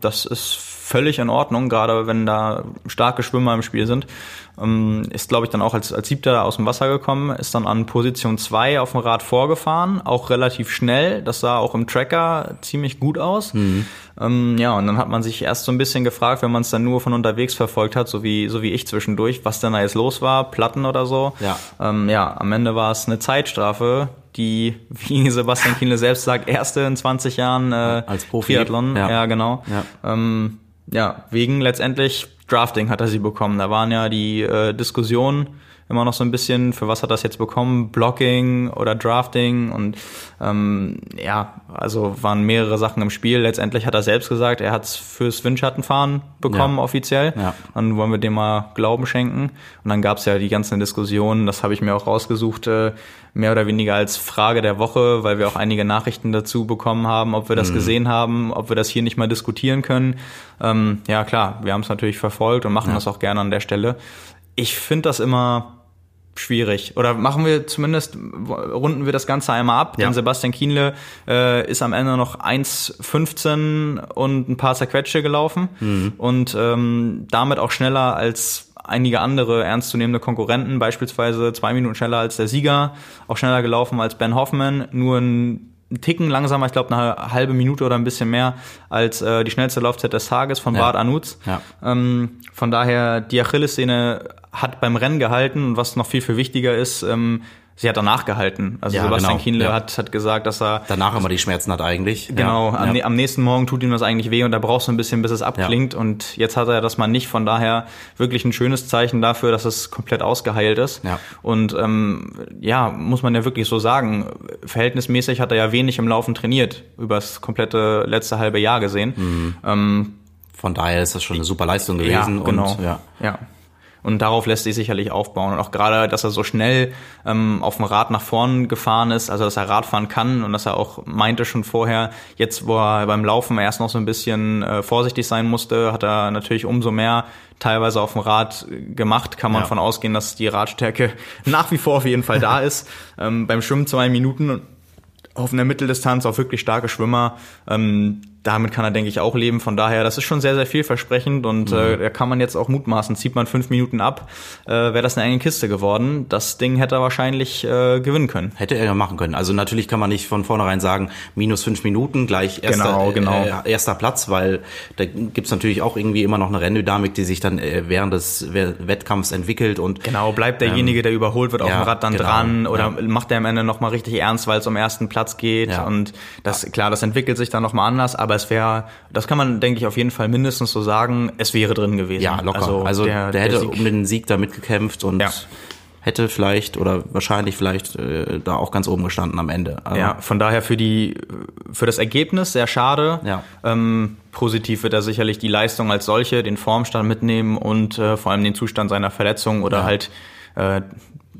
Das ist völlig in Ordnung, gerade wenn da starke Schwimmer im Spiel sind. Ist, glaube ich, dann auch als Siebter aus dem Wasser gekommen, ist dann an Position 2 auf dem Rad vorgefahren, auch relativ schnell. Das sah auch im Tracker ziemlich gut aus. Mhm. Und dann hat man sich erst so ein bisschen gefragt, wenn man es dann nur von unterwegs verfolgt hat, so wie ich zwischendurch, was denn da jetzt los war, Platten oder so. Ja, am Ende war es eine Zeitstrafe, die, wie Sebastian Kienle selbst sagt, erste in 20 Jahren als Profi. Triathlon. Ja, genau. Ja. Wegen letztendlich Drafting hat er sie bekommen. Da waren ja die Diskussionen immer noch so ein bisschen, für was hat das jetzt bekommen? Blocking oder Drafting? Und waren mehrere Sachen im Spiel. Letztendlich hat er selbst gesagt, er hat es fürs Windschattenfahren bekommen, offiziell. Ja. Dann wollen wir dem mal Glauben schenken. Und dann gab es ja die ganzen Diskussionen, das habe ich mir auch rausgesucht, mehr oder weniger als Frage der Woche, weil wir auch einige Nachrichten dazu bekommen haben, ob wir das gesehen haben, ob wir das hier nicht mal diskutieren können. Klar, wir haben es natürlich verfolgt und machen das auch gerne an der Stelle. Ich finde das immer schwierig. Oder machen wir zumindest, runden wir das Ganze einmal ab. Ja. Denn Sebastian Kienle ist am Ende noch 1:15 und ein paar Zerquetsche gelaufen. Und damit auch schneller als einige andere ernstzunehmende Konkurrenten. Beispielsweise 2 Minuten schneller als der Sieger. Auch schneller gelaufen als Ben Hoffman. Nur ein Ticken langsamer, ich glaube eine halbe Minute oder ein bisschen mehr, als die schnellste Laufzeit des Tages von Bart Aernouts. Ja. Von daher die Achillessehne hat beim Rennen gehalten und was noch viel, viel wichtiger ist, sie hat danach gehalten. Also ja, Sebastian Kienle hat gesagt, dass er... danach immer die Schmerzen hat eigentlich. Genau, ja. Am nächsten Morgen tut ihm das eigentlich weh und da brauchst du ein bisschen, bis es abklingt. Ja. Und jetzt hat er das mal nicht. Von daher wirklich ein schönes Zeichen dafür, dass es komplett ausgeheilt ist. Ja. Und muss man ja wirklich so sagen, verhältnismäßig hat er ja wenig im Laufen trainiert, über das komplette letzte halbe Jahr gesehen. Mhm. Von daher ist das schon eine super Leistung gewesen. Ja, genau. Und darauf lässt sich sicherlich aufbauen. Und auch gerade, dass er so schnell auf dem Rad nach vorn gefahren ist, also dass er Rad fahren kann und dass er auch meinte schon vorher, jetzt wo er beim Laufen erst noch so ein bisschen vorsichtig sein musste, hat er natürlich umso mehr teilweise auf dem Rad gemacht. Kann man davon ausgehen, dass die Radstärke nach wie vor auf jeden Fall da ist. Beim Schwimmen 2 Minuten auf einer Mitteldistanz, auch wirklich starke Schwimmer, damit kann er, denke ich, auch leben. Von daher, das ist schon sehr, sehr vielversprechend und da kann man jetzt auch mutmaßen. Zieht man 5 Minuten ab, wäre das eine enge Kiste geworden. Das Ding hätte er wahrscheinlich gewinnen können. Hätte er ja machen können. Also natürlich kann man nicht von vornherein sagen, -5 Minuten gleich erster Platz, weil da gibt's natürlich auch irgendwie immer noch eine Renndynamik, die sich dann während des Wettkampfs entwickelt. Und genau, bleibt derjenige, der überholt wird, auf dem Rad dann dran oder macht er am Ende nochmal richtig ernst, weil es um ersten Platz geht. Ja. Und das entwickelt sich dann nochmal anders, aber es wäre, das kann man, denke ich, auf jeden Fall mindestens so sagen, es wäre drin gewesen. Ja, locker. Also der hätte Sieg um den Sieg da mitgekämpft und hätte vielleicht oder wahrscheinlich da auch ganz oben gestanden am Ende. Also ja, von daher für das Ergebnis sehr schade. Ja. Positiv wird er sicherlich die Leistung als solche, den Formstand mitnehmen und vor allem den Zustand seiner Verletzung oder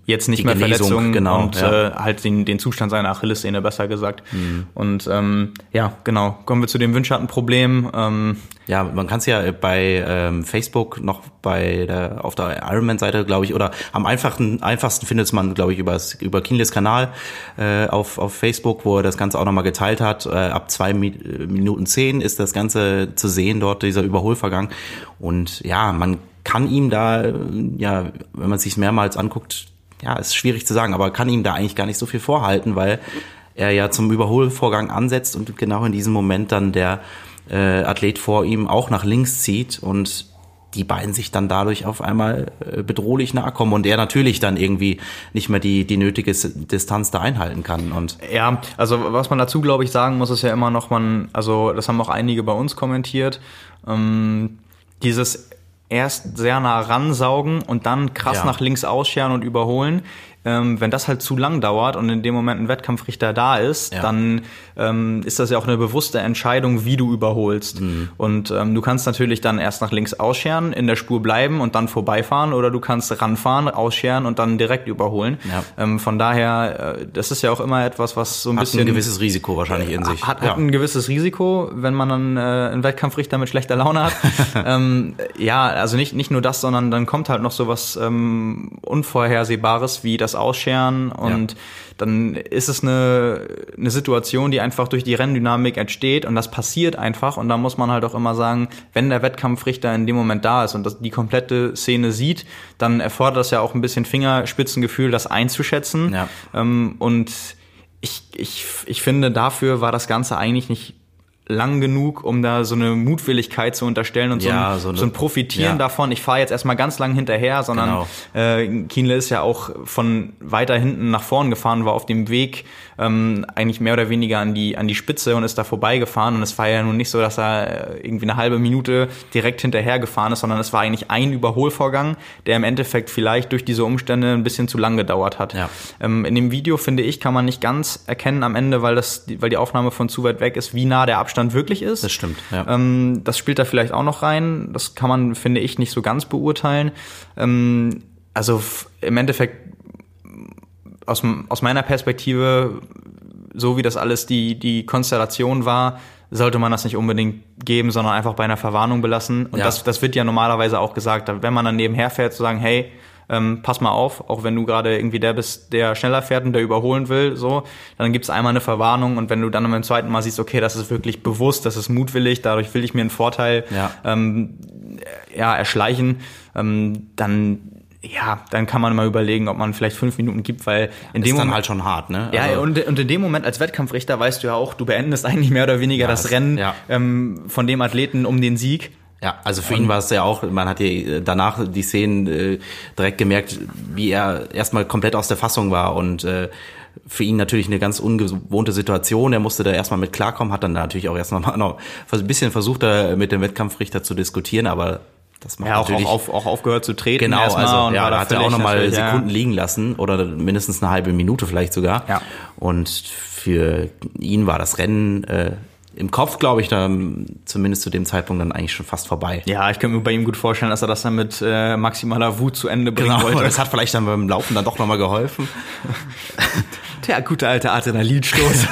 jetzt nicht die mehr Genesung, Verletzungen und den Zustand seiner Achillessehne, besser gesagt. Mhm. Und kommen wir zu dem Windschattenproblem. Man kann es ja bei Facebook noch auf der Ironman-Seite, glaube ich, oder am einfachsten findet man, glaube ich, über Kienles Kanal auf Facebook, wo er das Ganze auch nochmal geteilt hat. Ab 2 Minuten 10 ist das Ganze zu sehen dort, dieser Überholvergang. Und ja, man kann ihm da, wenn man sich mehrmals anguckt, ist schwierig zu sagen, aber kann ihm da eigentlich gar nicht so viel vorhalten, weil er ja zum Überholvorgang ansetzt und genau in diesem Moment dann der Athlet vor ihm auch nach links zieht und die beiden sich dann dadurch auf einmal bedrohlich nahe kommen und er natürlich dann irgendwie nicht mehr die nötige Distanz da einhalten kann. Und ja, also was man dazu, glaube ich, sagen muss, ist ja immer noch, das haben auch einige bei uns kommentiert, dieses erst sehr nah ransaugen und dann krass nach links ausscheren und überholen. Wenn das halt zu lang dauert und in dem Moment ein Wettkampfrichter da ist, dann ist das ja auch eine bewusste Entscheidung, wie du überholst. Mhm. Und du kannst natürlich dann erst nach links ausscheren, in der Spur bleiben und dann vorbeifahren oder du kannst ranfahren, ausscheren und dann direkt überholen. Ja. Von daher, das ist ja auch immer etwas, was so ein bisschen... Hat ein gewisses Risiko wahrscheinlich in sich. Hat ein gewisses Risiko, wenn man dann einen Wettkampfrichter mit schlechter Laune hat. Also nicht nur das, sondern dann kommt halt noch so was Unvorhersehbares, wie das Ausscheren und dann ist es eine Situation, die einfach durch die Renndynamik entsteht und das passiert einfach und da muss man halt auch immer sagen, wenn der Wettkampfrichter in dem Moment da ist und das die komplette Szene sieht, dann erfordert das ja auch ein bisschen Fingerspitzengefühl, das einzuschätzen und ich finde, dafür war das Ganze eigentlich nicht lang genug, um da so eine Mutwilligkeit zu unterstellen und so ein Profitieren davon. Ich fahre jetzt erstmal ganz lang hinterher, sondern Kienle ist ja auch von weiter hinten nach vorn gefahren, war auf dem Weg eigentlich mehr oder weniger an die Spitze und ist da vorbeigefahren. Und es war ja nun nicht so, dass er irgendwie eine halbe Minute direkt hinterher gefahren ist, sondern es war eigentlich ein Überholvorgang, der im Endeffekt vielleicht durch diese Umstände ein bisschen zu lang gedauert hat. Ja. In dem Video, finde ich, kann man nicht ganz erkennen am Ende, weil die Aufnahme von zu weit weg ist, wie nah der Abstand wirklich ist. Das stimmt, ja. Das spielt da vielleicht auch noch rein. Das kann man, finde ich, nicht so ganz beurteilen. Im Endeffekt aus meiner Perspektive, so wie das alles die Konstellation war, sollte man das nicht unbedingt geben, sondern einfach bei einer Verwarnung belassen. Und das wird ja normalerweise auch gesagt, wenn man dann nebenher fährt, zu sagen, hey, pass mal auf, auch wenn du gerade irgendwie der bist, der schneller fährt und der überholen will, so, dann gibt's einmal eine Verwarnung und wenn du dann beim zweiten Mal siehst, okay, das ist wirklich bewusst, das ist mutwillig, dadurch will ich mir einen Vorteil erschleichen, dann kann man mal überlegen, ob man vielleicht 5 Minuten gibt, weil in dem Moment... Ist dann halt schon hart, ne? Also ja, und in dem Moment als Wettkampfrichter weißt du ja auch, du beendest eigentlich mehr oder weniger das Rennen von dem Athleten um den Sieg. Ja, also für ihn war es ja auch, man hat ja danach die Szenen direkt gemerkt, wie er erstmal komplett aus der Fassung war und für ihn natürlich eine ganz ungewohnte Situation. Er musste da erstmal mit klarkommen, hat dann natürlich auch erstmal noch ein bisschen versucht, da mit dem Wettkampfrichter zu diskutieren, aber das macht natürlich... Auch aufgehört zu treten. Genau, also da hat er auch nochmal Sekunden liegen lassen oder mindestens eine halbe Minute vielleicht sogar. Ja. Und für ihn war das Rennen... im Kopf, glaube ich, dann zumindest zu dem Zeitpunkt dann eigentlich schon fast vorbei. Ja, ich könnte mir bei ihm gut vorstellen, dass er das dann mit maximaler Wut zu Ende bringen wollte. Das hat vielleicht dann beim Laufen dann doch nochmal geholfen. Der gute alte Adrenalinstoß.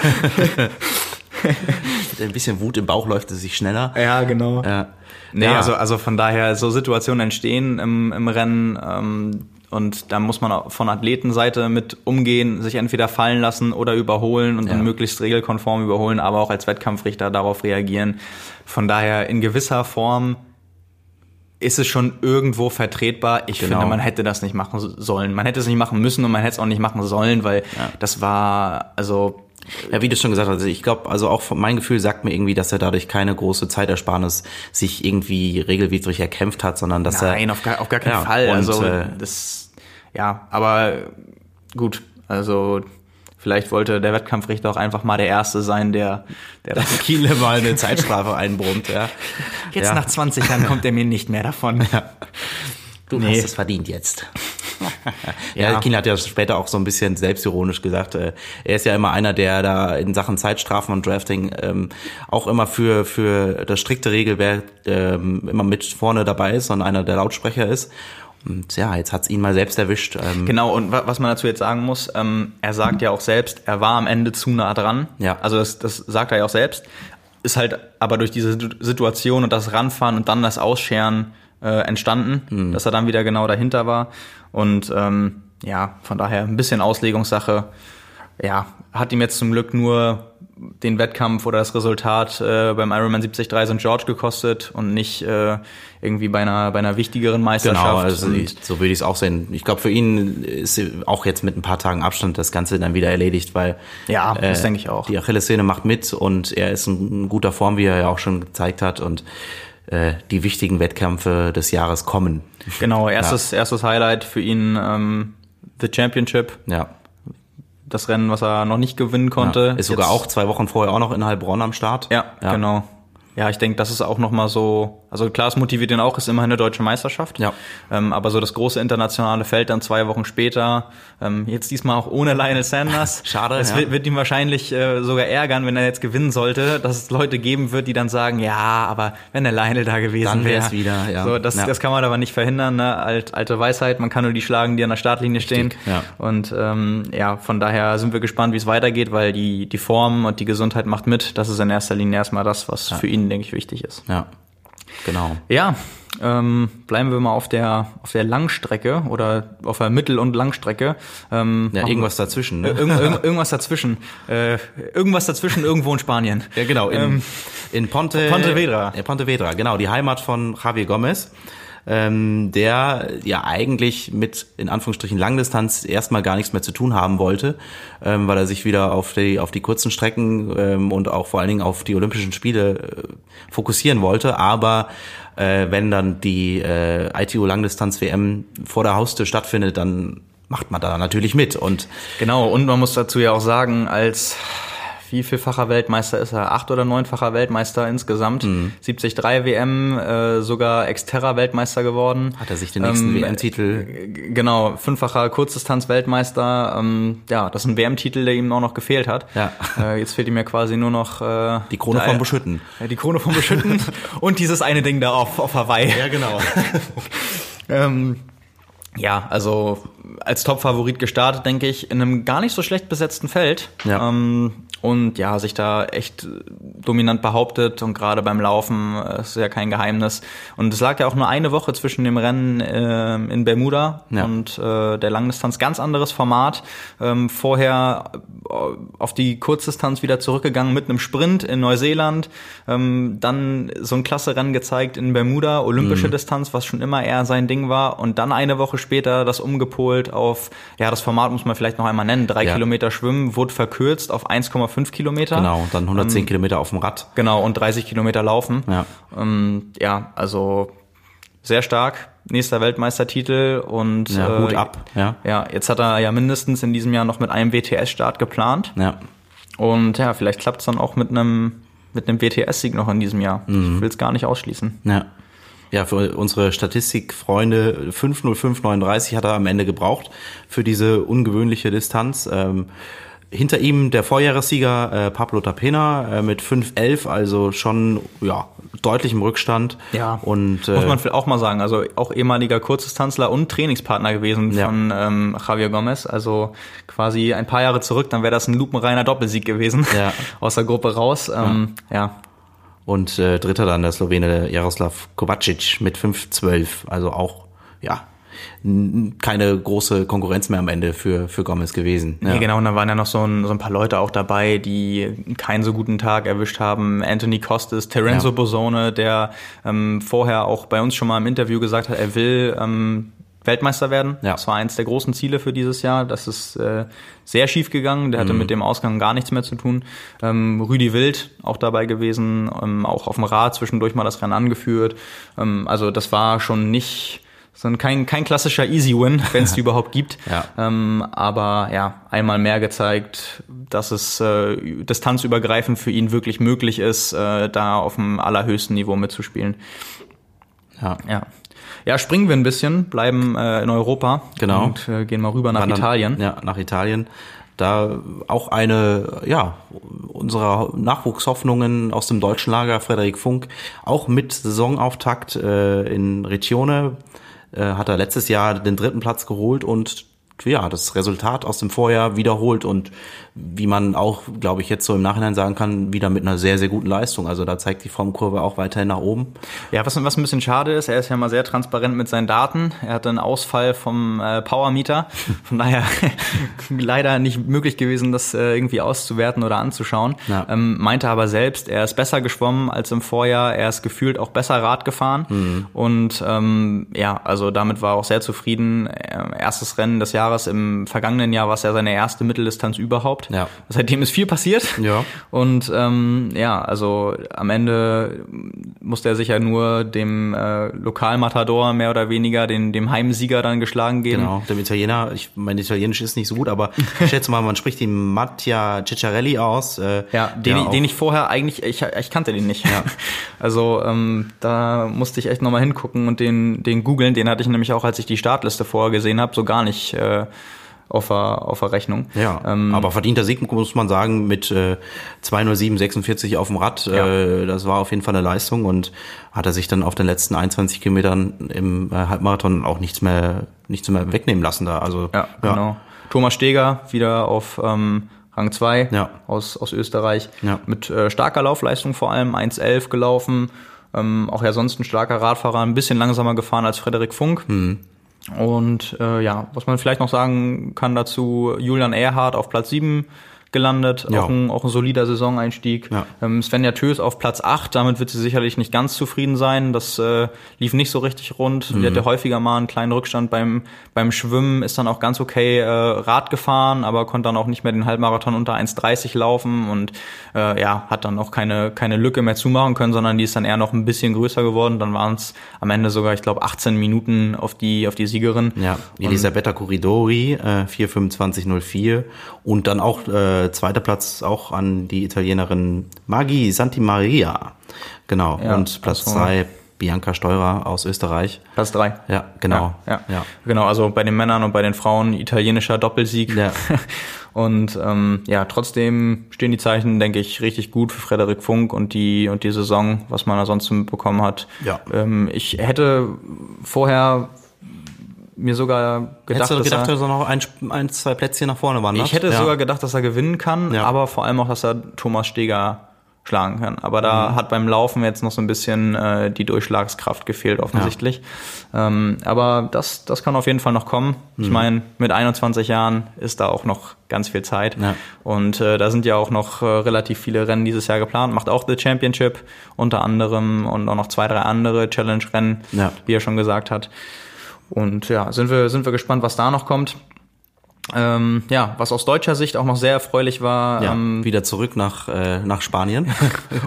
Mit ein bisschen Wut im Bauch läuft es sich schneller. Ja, genau. Ja. Naja, also von daher, so Situationen entstehen im Rennen, und da muss man von Athletenseite mit umgehen, sich entweder fallen lassen oder überholen und dann möglichst regelkonform überholen, aber auch als Wettkampfrichter darauf reagieren. Von daher in gewisser Form ist es schon irgendwo vertretbar. Ich finde, man hätte das nicht machen sollen. Man hätte es nicht machen müssen und man hätte es auch nicht machen sollen, weil das war, also... Ja, wie du schon gesagt hast, ich glaube, also auch mein Gefühl sagt mir irgendwie, dass er dadurch keine große Zeitersparnis sich irgendwie regelwidrig erkämpft hat, sondern dass Nein, auf gar keinen Fall. Und, also das, aber gut, also vielleicht wollte der Wettkampfrichter auch einfach mal der Erste sein, der das Kienle mal eine Zeitstrafe einbrummt. Ja. Jetzt nach 20 Jahren kommt er mir nicht mehr davon. Ja. Du hast es verdient jetzt. Kienle hat ja später auch so ein bisschen selbstironisch gesagt, er ist ja immer einer, der da in Sachen Zeitstrafen und Drafting auch immer für das strikte Regelwerk immer mit vorne dabei ist und einer der Lautsprecher ist. Und jetzt hat's ihn mal selbst erwischt. Genau, und was man dazu jetzt sagen muss, er sagt ja auch selbst, er war am Ende zu nah dran. Ja. Also das sagt er ja auch selbst. Ist halt aber durch diese Situation und das Ranfahren und dann das Ausscheren entstanden, dass er dann wieder genau dahinter war. Und von daher ein bisschen Auslegungssache. Ja, hat ihm jetzt zum Glück nur den Wettkampf oder das Resultat beim Ironman 70 St. George gekostet und nicht irgendwie bei einer wichtigeren Meisterschaft. Genau, also so würde ich es auch sehen. Ich glaube, für ihn ist auch jetzt mit ein paar Tagen Abstand das Ganze dann wieder erledigt, weil das denke ich auch. Die Achillessehne macht mit und er ist in guter Form, wie er ja auch schon gezeigt hat, und die wichtigen Wettkämpfe des Jahres kommen. Genau, erstes Highlight für ihn, The Championship. Ja. Das Rennen, was er noch nicht gewinnen konnte. Ja. Ist sogar auch 2 Wochen vorher auch noch in Heilbronn am Start. Ja, genau. Ja, ich denke, das ist auch nochmal so, also klar, es motiviert ihn auch, ist immerhin eine deutsche Meisterschaft. Ja. Aber so das große internationale Feld dann 2 Wochen später, jetzt diesmal auch ohne Lionel Sanders. Schade. Es wird ihn wahrscheinlich sogar ärgern, wenn er jetzt gewinnen sollte, dass es Leute geben wird, die dann sagen, ja, aber wenn der Lionel da gewesen wäre. Dann wäre es wieder, ja. So, das kann man aber nicht verhindern, ne? Alte Weisheit, man kann nur die schlagen, die an der Startlinie stehen. Richtig, ja. Und von daher sind wir gespannt, wie es weitergeht, weil die Form und die Gesundheit macht mit. Das ist in erster Linie erstmal das, was für ihn, denke ich, wichtig ist. Ja, genau. Ja, bleiben wir mal auf der Langstrecke oder auf der Mittel- und Langstrecke. Irgendwas dazwischen. Ne? Irgendwas dazwischen. Irgendwo in Spanien. Ja, genau. In Pontevedra. Pontevedra, genau. Die Heimat von Javier Gomez, der ja eigentlich mit, in Anführungsstrichen, Langdistanz erstmal gar nichts mehr zu tun haben wollte, weil er sich wieder auf die kurzen Strecken und auch vor allen Dingen auf die Olympischen Spiele fokussieren wollte. Aber wenn dann die ITU-Langdistanz-WM vor der Haustür stattfindet, dann macht man da natürlich mit. Und man muss dazu ja auch sagen, als... Wie vielfacher Weltmeister ist er? 8- oder 9-facher Weltmeister insgesamt. 73 WM, sogar Exterra-Weltmeister geworden. Hat er sich den nächsten WM-Titel... Genau, 5-facher Kurzdistanz-Weltmeister. Das ist ein WM-Titel, der ihm auch noch gefehlt hat. Ja. Jetzt fehlt ihm ja quasi nur noch... die Krone von Buschhütten. Die Krone von Buschhütten und dieses eine Ding da auf Hawaii. Ja, genau. Also als Top-Favorit gestartet, denke ich, in einem gar nicht so schlecht besetzten Feld. Ja. Und sich da echt dominant behauptet, und gerade beim Laufen ist ja kein Geheimnis. Und es lag ja auch nur eine Woche zwischen dem Rennen in Bermuda und der Langdistanz. Ganz anderes Format. Vorher auf die Kurzdistanz wieder zurückgegangen mit einem Sprint in Neuseeland. Dann so ein klasse Rennen gezeigt in Bermuda, olympische Distanz, was schon immer eher sein Ding war. Und dann eine Woche später das umgepolt auf, das Format muss man vielleicht noch einmal nennen, 3 Kilometer Schwimmen, wurde verkürzt auf 1,5 Kilometer. Genau, und dann 110 Kilometer auf dem Rad. Genau, und 30 Kilometer laufen. Ja, ja, also sehr stark. Nächster Weltmeistertitel und ja, Hut ab. Ja. Ja, jetzt hat er ja mindestens in diesem Jahr noch mit einem WTS-Start geplant. Ja. Und ja, vielleicht klappt es dann auch mit einem WTS-Sieg noch in diesem Jahr. Mhm. Ich will es gar nicht ausschließen. Ja. Ja, für unsere Statistikfreunde 5:05,39 hat er am Ende gebraucht für diese ungewöhnliche Distanz. Hinter ihm der Vorjahressieger Pablo Tapena mit 5:11, also schon ja deutlichem Rückstand. Ja, und, muss man auch mal sagen, also auch ehemaliger Kurzdistanzler und Trainingspartner gewesen von Javier Gomez, also quasi ein paar Jahre zurück, dann wäre das ein lupenreiner Doppelsieg gewesen, aus der Gruppe raus. Ja. Und dritter dann der Slowene Jaroslav Kovacic mit 5:12. Also auch, ja, keine große Konkurrenz mehr am Ende für Gomez gewesen. Ja. Nee, genau, und da waren ja noch so ein paar Leute auch dabei, die keinen so guten Tag erwischt haben. Anthony Costes, Terenzo Bosone, der vorher auch bei uns schon mal im Interview gesagt hat, er will Weltmeister werden. Ja. Das war eins der großen Ziele für dieses Jahr. Das ist sehr schief gegangen. Der hatte mit dem Ausgang gar nichts mehr zu tun. Rüdi Wild auch dabei gewesen, auch auf dem Rad zwischendurch mal das Rennen angeführt. Also das war schon kein klassischer Easy-Win, wenn es die überhaupt gibt. Ja. Aber ja, einmal mehr gezeigt, dass es distanzübergreifend für ihn wirklich möglich ist, da auf dem allerhöchsten Niveau mitzuspielen. Ja, ja. Ja, springen wir ein bisschen, bleiben in Europa und gehen mal rüber nach Italien. Ja, nach Italien. Da auch eine unserer Nachwuchshoffnungen aus dem deutschen Lager, Frederik Funk, auch mit Saisonauftakt in Riccione, hat er letztes Jahr den dritten Platz geholt und ja, das Resultat aus dem Vorjahr wiederholt und wie man auch, glaube ich, jetzt so im Nachhinein sagen kann, wieder mit einer sehr, sehr guten Leistung. Also da zeigt die Formkurve auch weiterhin nach oben. Ja, was ein bisschen schade ist, er ist ja mal sehr transparent mit seinen Daten. Er hatte einen Ausfall vom Powermeter. Von daher leider nicht möglich gewesen, das irgendwie auszuwerten oder anzuschauen. Ja. Meinte aber selbst, er ist besser geschwommen als im Vorjahr. Er ist gefühlt auch besser Rad gefahren. Mhm. Und also damit war er auch sehr zufrieden. Erstes Rennen des Jahres. Im vergangenen Jahr war es ja seine erste Mitteldistanz überhaupt. Ja. Seitdem ist viel passiert. Ja. Und also am Ende musste er sich ja nur dem Lokalmatador mehr oder weniger, dem Heimsieger dann geschlagen geben. Genau, dem Italiener. Mein Italienisch ist nicht so gut, aber ich schätze mal, man spricht den Mattia Ciccarelli aus. Den ich vorher eigentlich, ich kannte den nicht. Ja. Also da musste ich echt nochmal hingucken und den googeln. Den hatte ich nämlich auch, als ich die Startliste vorher gesehen habe, so gar nicht auf der Rechnung. Ja, aber verdienter Sieg, muss man sagen, mit 2:07,46 auf dem Rad. Ja. Das war auf jeden Fall eine Leistung und hat er sich dann auf den letzten 21 Kilometern im Halbmarathon auch nichts mehr wegnehmen lassen da. Also, ja, genau. Ja. Thomas Steger wieder auf Rang 2 aus Österreich. Ja. Mit starker Laufleistung vor allem, 1:11 gelaufen. Auch ja sonst ein starker Radfahrer, ein bisschen langsamer gefahren als Frederik Funk. Mhm. Und was man vielleicht noch sagen kann dazu, Julian Erhardt auf Platz 7 gelandet, auch ein solider Saisoneinstieg. Ja. Svenja Thös auf Platz 8, damit wird sie sicherlich nicht ganz zufrieden sein. Das lief nicht so richtig rund. Sie hatte häufiger mal einen kleinen Rückstand beim Schwimmen, ist dann auch ganz okay Rad gefahren, aber konnte dann auch nicht mehr den Halbmarathon unter 1:30 laufen und hat dann auch keine Lücke mehr zumachen können, sondern die ist dann eher noch ein bisschen größer geworden. Dann waren es am Ende sogar, ich glaube, 18 Minuten auf die Siegerin. Ja, Elisabetta Corridori, 4:25,04 und dann auch zweiter Platz auch an die Italienerin Maggi Santimaria. Genau. Ja, und Platz 3 Bianca Steurer aus Österreich. Platz 3. Ja, genau. Ja. Genau, also bei den Männern und bei den Frauen italienischer Doppelsieg. Ja. Und trotzdem stehen die Zeichen, denke ich, richtig gut für Frederik Funk und die Saison, was man da sonst mitbekommen hat. Ja. Ich hätte vorher mir sogar gedacht, dass er noch ein, zwei Plätzchen nach vorne wandert? Ich hätte sogar gedacht, dass er gewinnen kann, aber vor allem auch, dass er Thomas Steger schlagen kann. Aber da hat beim Laufen jetzt noch so ein bisschen die Durchschlagskraft gefehlt, offensichtlich. Ja. Aber das kann auf jeden Fall noch kommen. Ich meine, mit 21 Jahren ist da auch noch ganz viel Zeit. Ja. Und da sind ja auch noch relativ viele Rennen dieses Jahr geplant. Macht auch The Championship unter anderem und auch noch 2, 3 andere Challenge-Rennen, wie er schon gesagt hat. Und sind wir gespannt, was da noch kommt. Was aus deutscher Sicht auch noch sehr erfreulich war. Ja, wieder zurück nach Spanien.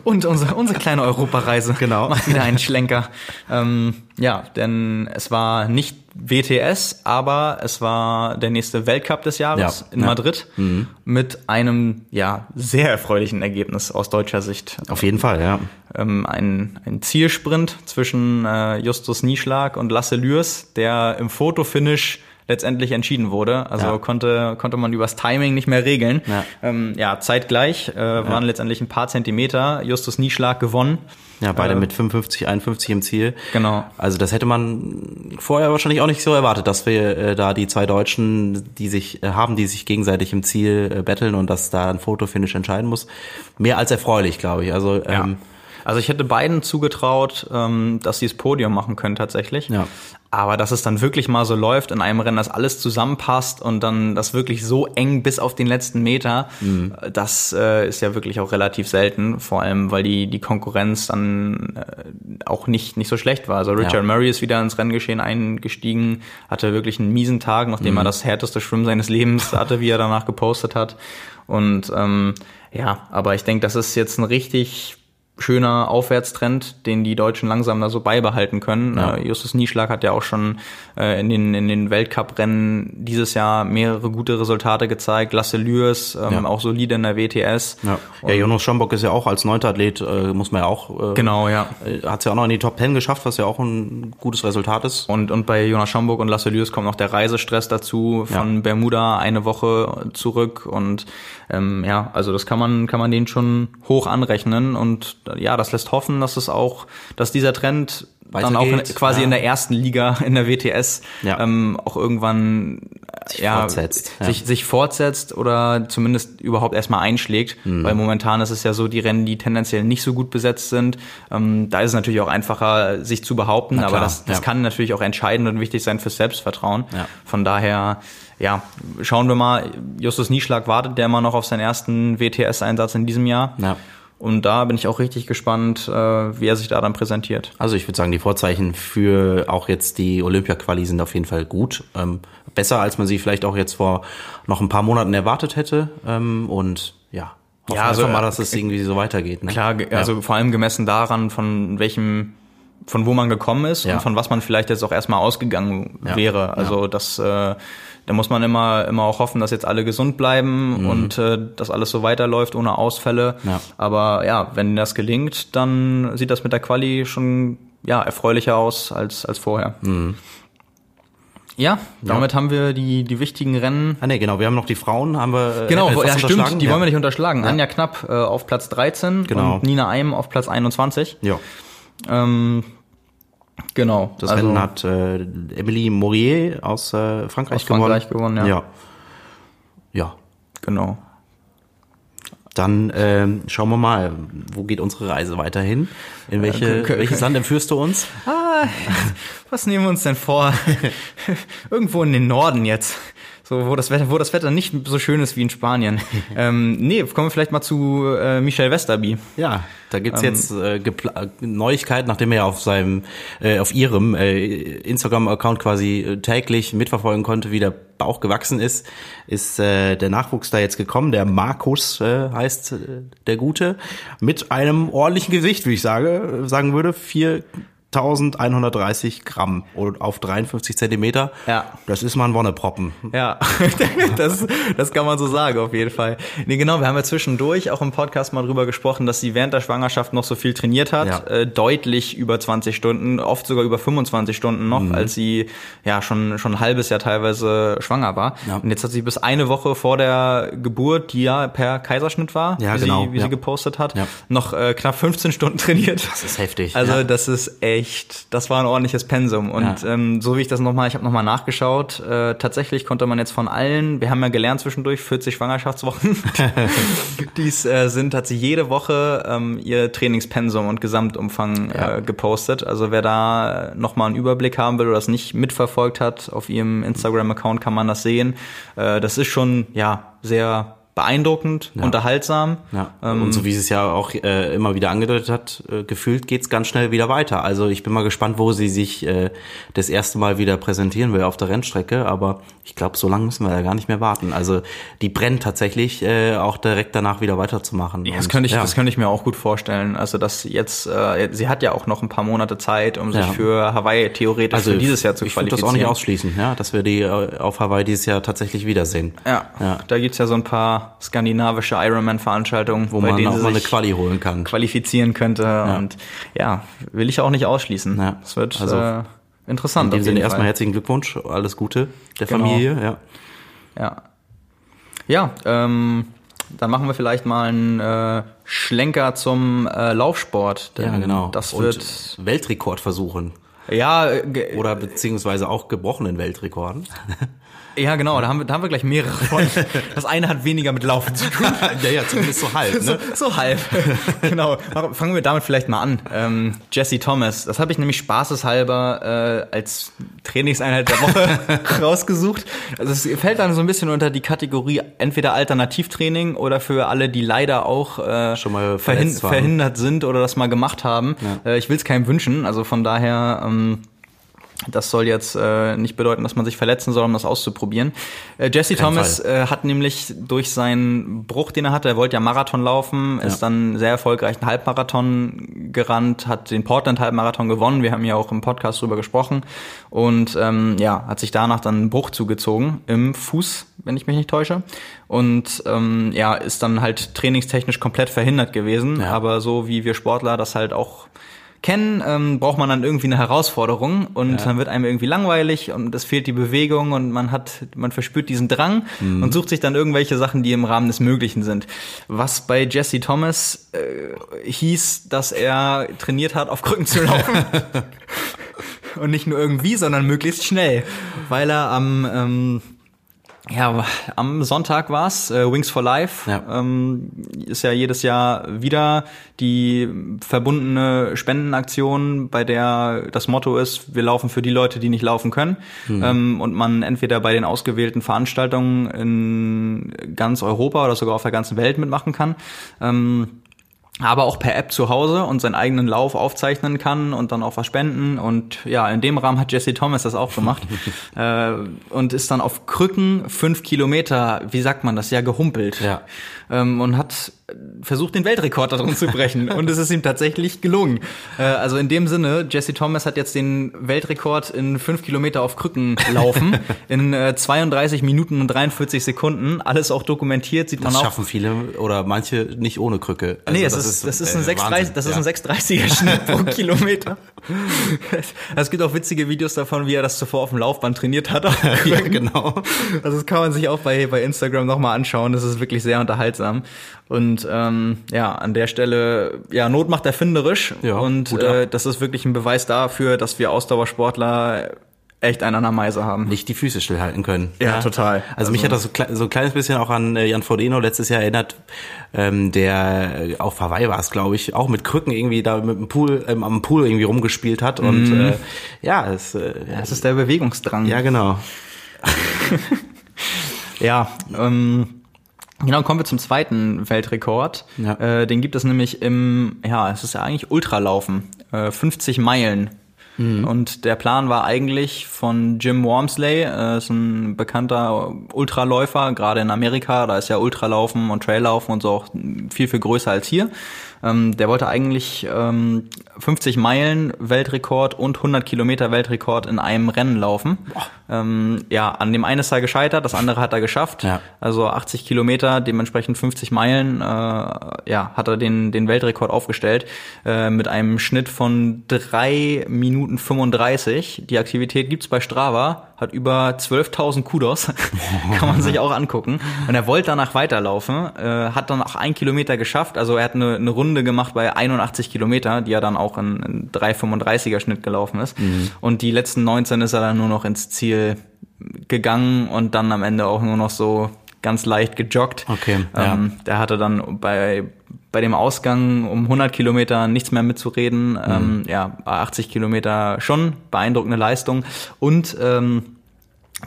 Und unsere kleine Europareise. Genau. Mal wieder einen Schlenker. Denn es war nicht WTS, aber es war der nächste Weltcup des Jahres in Madrid mit einem sehr erfreulichen Ergebnis aus deutscher Sicht. Auf jeden Fall, ja. Ein Zielsprint zwischen Justus Nieschlag und Lasse Lührs, der im Fotofinish letztendlich entschieden wurde. Also konnte man übers Timing nicht mehr regeln. Ja, zeitgleich waren letztendlich ein paar Zentimeter. Justus Nieschlag gewonnen. Ja, beide mit 55, 51 im Ziel. Genau. Also das hätte man vorher wahrscheinlich auch nicht so erwartet, dass wir da die zwei Deutschen, die sich gegenseitig im Ziel battlen und dass da ein Fotofinish entscheiden muss. Mehr als erfreulich, glaube ich. Also Also ich hätte beiden zugetraut, dass sie das Podium machen können tatsächlich. Ja. Aber dass es dann wirklich mal so läuft in einem Rennen, dass alles zusammenpasst und dann das wirklich so eng bis auf den letzten Meter, das ist ja wirklich auch relativ selten. Vor allem, weil die Konkurrenz dann auch nicht so schlecht war. Also Richard Murray ist wieder ins Renngeschehen eingestiegen, hatte wirklich einen miesen Tag, nachdem er das härteste Schwimmen seines Lebens hatte, wie er danach gepostet hat. Und aber ich denke, das ist jetzt ein richtig schöner Aufwärtstrend, den die Deutschen langsam da so beibehalten können. Ja. Justus Nieschlag hat ja auch schon in den Weltcup-Rennen dieses Jahr mehrere gute Resultate gezeigt. Lasse Lührs, auch solide in der WTS. Ja, Jonas Schomburg ist ja auch als neunter Athlet, muss man ja auch... Hat es ja auch noch in die Top 10 geschafft, was ja auch ein gutes Resultat ist. Und bei Jonas Schomburg und Lasse Lührs kommt noch der Reisestress dazu, von Bermuda eine Woche zurück. Und also das kann man denen schon hoch anrechnen. Und das lässt hoffen, dass dieser Trend dann auch in der ersten Liga, in der WTS, auch irgendwann sich fortsetzt oder zumindest überhaupt erstmal einschlägt. Mhm. Weil momentan ist es ja so, die Rennen, die tendenziell nicht so gut besetzt sind, da ist es natürlich auch einfacher, sich zu behaupten. Aber das kann natürlich auch entscheidend und wichtig sein fürs Selbstvertrauen. Ja. Von daher... Ja, schauen wir mal. Justus Nieschlag wartet der immer noch auf seinen ersten WTS-Einsatz in diesem Jahr. Ja. Und da bin ich auch richtig gespannt, wie er sich da dann präsentiert. Also ich würde sagen, die Vorzeichen für auch jetzt die Olympia-Quali sind auf jeden Fall gut. Besser, als man sie vielleicht auch jetzt vor noch ein paar Monaten erwartet hätte. Hoffen einfach mal, dass es irgendwie so weitergeht. Ne? Klar, vor allem gemessen daran, von wo man gekommen ist und von was man vielleicht jetzt auch erstmal ausgegangen wäre. Also da muss man immer auch hoffen, dass jetzt alle gesund bleiben und dass alles so weiterläuft ohne Ausfälle. Ja. Aber wenn das gelingt, dann sieht das mit der Quali schon erfreulicher aus als vorher. Mhm. Ja, damit haben wir die wichtigen Rennen. Wir haben noch die Frauen, unterschlagen. Die wollen wir nicht unterschlagen. Ja. Anja Knapp auf Platz 13 und Nina Eim auf Platz 21. Ja. Das Rennen hat Emilie Mourier aus Frankreich gewonnen. Genau. Dann schauen wir mal, wo geht unsere Reise weiterhin? In welches Land entführst du uns? Was nehmen wir uns denn vor? Irgendwo in den Norden jetzt. So, wo das Wetter nicht so schön ist wie in Spanien. Kommen wir vielleicht mal zu Michel Westerby. Ja, da gibt's jetzt Neuigkeiten, nachdem er auf ihrem Instagram-Account quasi täglich mitverfolgen konnte, wie der Bauch gewachsen ist, der Nachwuchs da jetzt gekommen. Der Markus heißt der Gute, mit einem ordentlichen Gewicht, wie ich sagen würde, 4.130 Gramm auf 53 Zentimeter. Ja. Das ist mal ein Wonneproppen. Ja, das kann man so sagen, auf jeden Fall. Nee, genau, wir haben ja zwischendurch auch im Podcast mal drüber gesprochen, dass sie während der Schwangerschaft noch so viel trainiert hat. Ja. Deutlich über 20 Stunden, oft sogar über 25 Stunden noch, als sie schon ein halbes Jahr teilweise schwanger war. Ja. Und jetzt hat sie bis eine Woche vor der Geburt, die ja per Kaiserschnitt war, sie gepostet hat, noch knapp 15 Stunden trainiert. Das ist heftig. Also das ist echt. Das war ein ordentliches Pensum und so wie ich habe nochmal nachgeschaut, tatsächlich konnte man jetzt von allen, wir haben ja gelernt zwischendurch, 40 Schwangerschaftswochen, hat sie jede Woche ihr Trainingspensum und Gesamtumfang gepostet. Also wer da nochmal einen Überblick haben will oder das nicht mitverfolgt hat, auf ihrem Instagram-Account kann man das sehen. Das ist schon, sehr beeindruckend, unterhaltsam. Ja. Und so wie sie es ja auch immer wieder angedeutet hat, gefühlt geht's ganz schnell wieder weiter. Also ich bin mal gespannt, wo sie sich das erste Mal wieder präsentieren will auf der Rennstrecke. Aber ich glaube, so lange müssen wir da gar nicht mehr warten. Also die brennt tatsächlich auch direkt danach wieder weiterzumachen. Ja, das kann ich mir auch gut vorstellen. Also dass jetzt, sie hat ja auch noch ein paar Monate Zeit, um sich für Hawaii theoretisch für dieses Jahr zu qualifizieren. Ich würde das auch nicht ausschließen, dass wir die auf Hawaii dieses Jahr tatsächlich wiedersehen. Ja. Da gibt's ja so ein paar skandinavische Ironman-Veranstaltungen, wo man auch mal eine Quali holen kann, qualifizieren könnte und will ich auch nicht ausschließen. Ja. Das wird interessant. In dem Sinne erstmal herzlichen Glückwunsch, alles Gute der Familie. Dann machen wir vielleicht mal einen Schlenker zum Laufsport. Denn das wird Weltrekordversuchen. Ja, oder beziehungsweise auch gebrochenen Weltrekorden. Ja, genau, da haben wir gleich mehrere von. Das eine hat weniger mit Laufen zu tun. Zumindest so halb. Ne? So halb, genau. Fangen wir damit vielleicht mal an. Jesse Thomas, das habe ich nämlich spaßeshalber als Trainingseinheit der Woche rausgesucht. Also es fällt dann so ein bisschen unter die Kategorie entweder Alternativtraining oder für alle, die leider auch schon mal verhindert sind oder das mal gemacht haben. Ja. Ich will es keinem wünschen, also von daher... Das soll jetzt nicht bedeuten, dass man sich verletzen soll, um das auszuprobieren. Jesse Thomas hat nämlich durch seinen Bruch, den er hatte, er wollte ja Marathon laufen, ist dann sehr erfolgreich einen Halbmarathon gerannt, hat den Portland-Halbmarathon gewonnen. Wir haben ja auch im Podcast drüber gesprochen. Und hat sich danach dann einen Bruch zugezogen im Fuß, wenn ich mich nicht täusche. Und ist dann halt trainingstechnisch komplett verhindert gewesen. Ja. Aber so wie wir Sportler das halt auch kennen, braucht man dann irgendwie eine Herausforderung und dann wird einem irgendwie langweilig und es fehlt die Bewegung und man verspürt diesen Drang und sucht sich dann irgendwelche Sachen, die im Rahmen des Möglichen sind. Was bei Jesse Thomas hieß, dass er trainiert hat, auf Krücken zu laufen. Und nicht nur irgendwie, sondern möglichst schnell, weil er am Sonntag war's, Wings for Life, ist ja jedes Jahr wieder die verbundene Spendenaktion, bei der das Motto ist, wir laufen für die Leute, die nicht laufen können, und man entweder bei den ausgewählten Veranstaltungen in ganz Europa oder sogar auf der ganzen Welt mitmachen kann, aber auch per App zu Hause und seinen eigenen Lauf aufzeichnen kann und dann auch was spenden. Und in dem Rahmen hat Jesse Thomas das auch gemacht und ist dann auf Krücken 5 Kilometer, wie sagt man das, gehumpelt und hat versucht, den Weltrekord darum zu brechen und es ist ihm tatsächlich gelungen. Also in dem Sinne, Jesse Thomas hat jetzt den Weltrekord in 5 Kilometer auf Krücken laufen in 32 Minuten und 43 Sekunden, alles auch dokumentiert. Sieht man auch. Das schaffen viele oder manche nicht ohne Krücke. Also nee, das ist ein 6,30er Schnitt pro Kilometer. Es gibt auch witzige Videos davon, wie er das zuvor auf dem Laufband trainiert hat. Ja, genau. Also das kann man sich auch bei Instagram nochmal anschauen. Das ist wirklich sehr unterhaltsam. Und an der Stelle, Not macht erfinderisch. Ja, und das ist wirklich ein Beweis dafür, dass wir Ausdauersportler echt einen an der Meise haben. Nicht die Füße stillhalten können. Ja, total. Also mich hat das so ein kleines bisschen auch an Jan Frodeno letztes Jahr erinnert, der auf Hawaii war es, glaube ich, auch mit Krücken irgendwie da mit dem Pool, am Pool irgendwie rumgespielt hat. Und es ist der Bewegungsdrang. Ja, genau. Genau, kommen wir zum zweiten Weltrekord. Ja. Den gibt es nämlich es ist ja eigentlich Ultralaufen, 50 Meilen. Mhm. Und der Plan war eigentlich von Jim Wormsley, ist ein bekannter Ultraläufer, gerade in Amerika, da ist ja Ultralaufen und Traillaufen und so auch viel, viel größer als hier. Der wollte eigentlich 50 Meilen Weltrekord und 100 Kilometer Weltrekord in einem Rennen laufen. An dem einen ist er gescheitert, das andere hat er geschafft. Ja. Also 80 Kilometer, dementsprechend 50 Meilen, hat er den Weltrekord aufgestellt mit einem Schnitt von 3 Minuten 35. Die Aktivität gibt's bei Strava, hat über 12.000 Kudos, kann man sich auch angucken. Und er wollte danach weiterlaufen, hat dann auch 1 Kilometer geschafft, also er hat eine Runde gemacht bei 81 Kilometer, die ja dann auch in 3,35er Schnitt gelaufen ist. Mhm. Und die letzten 19 ist er dann nur noch ins Ziel gegangen und dann am Ende auch nur noch so ganz leicht gejoggt. Okay. Der hatte dann bei dem Ausgang um 100 Kilometer nichts mehr mitzureden. Mhm. 80 Kilometer schon beeindruckende Leistung. Und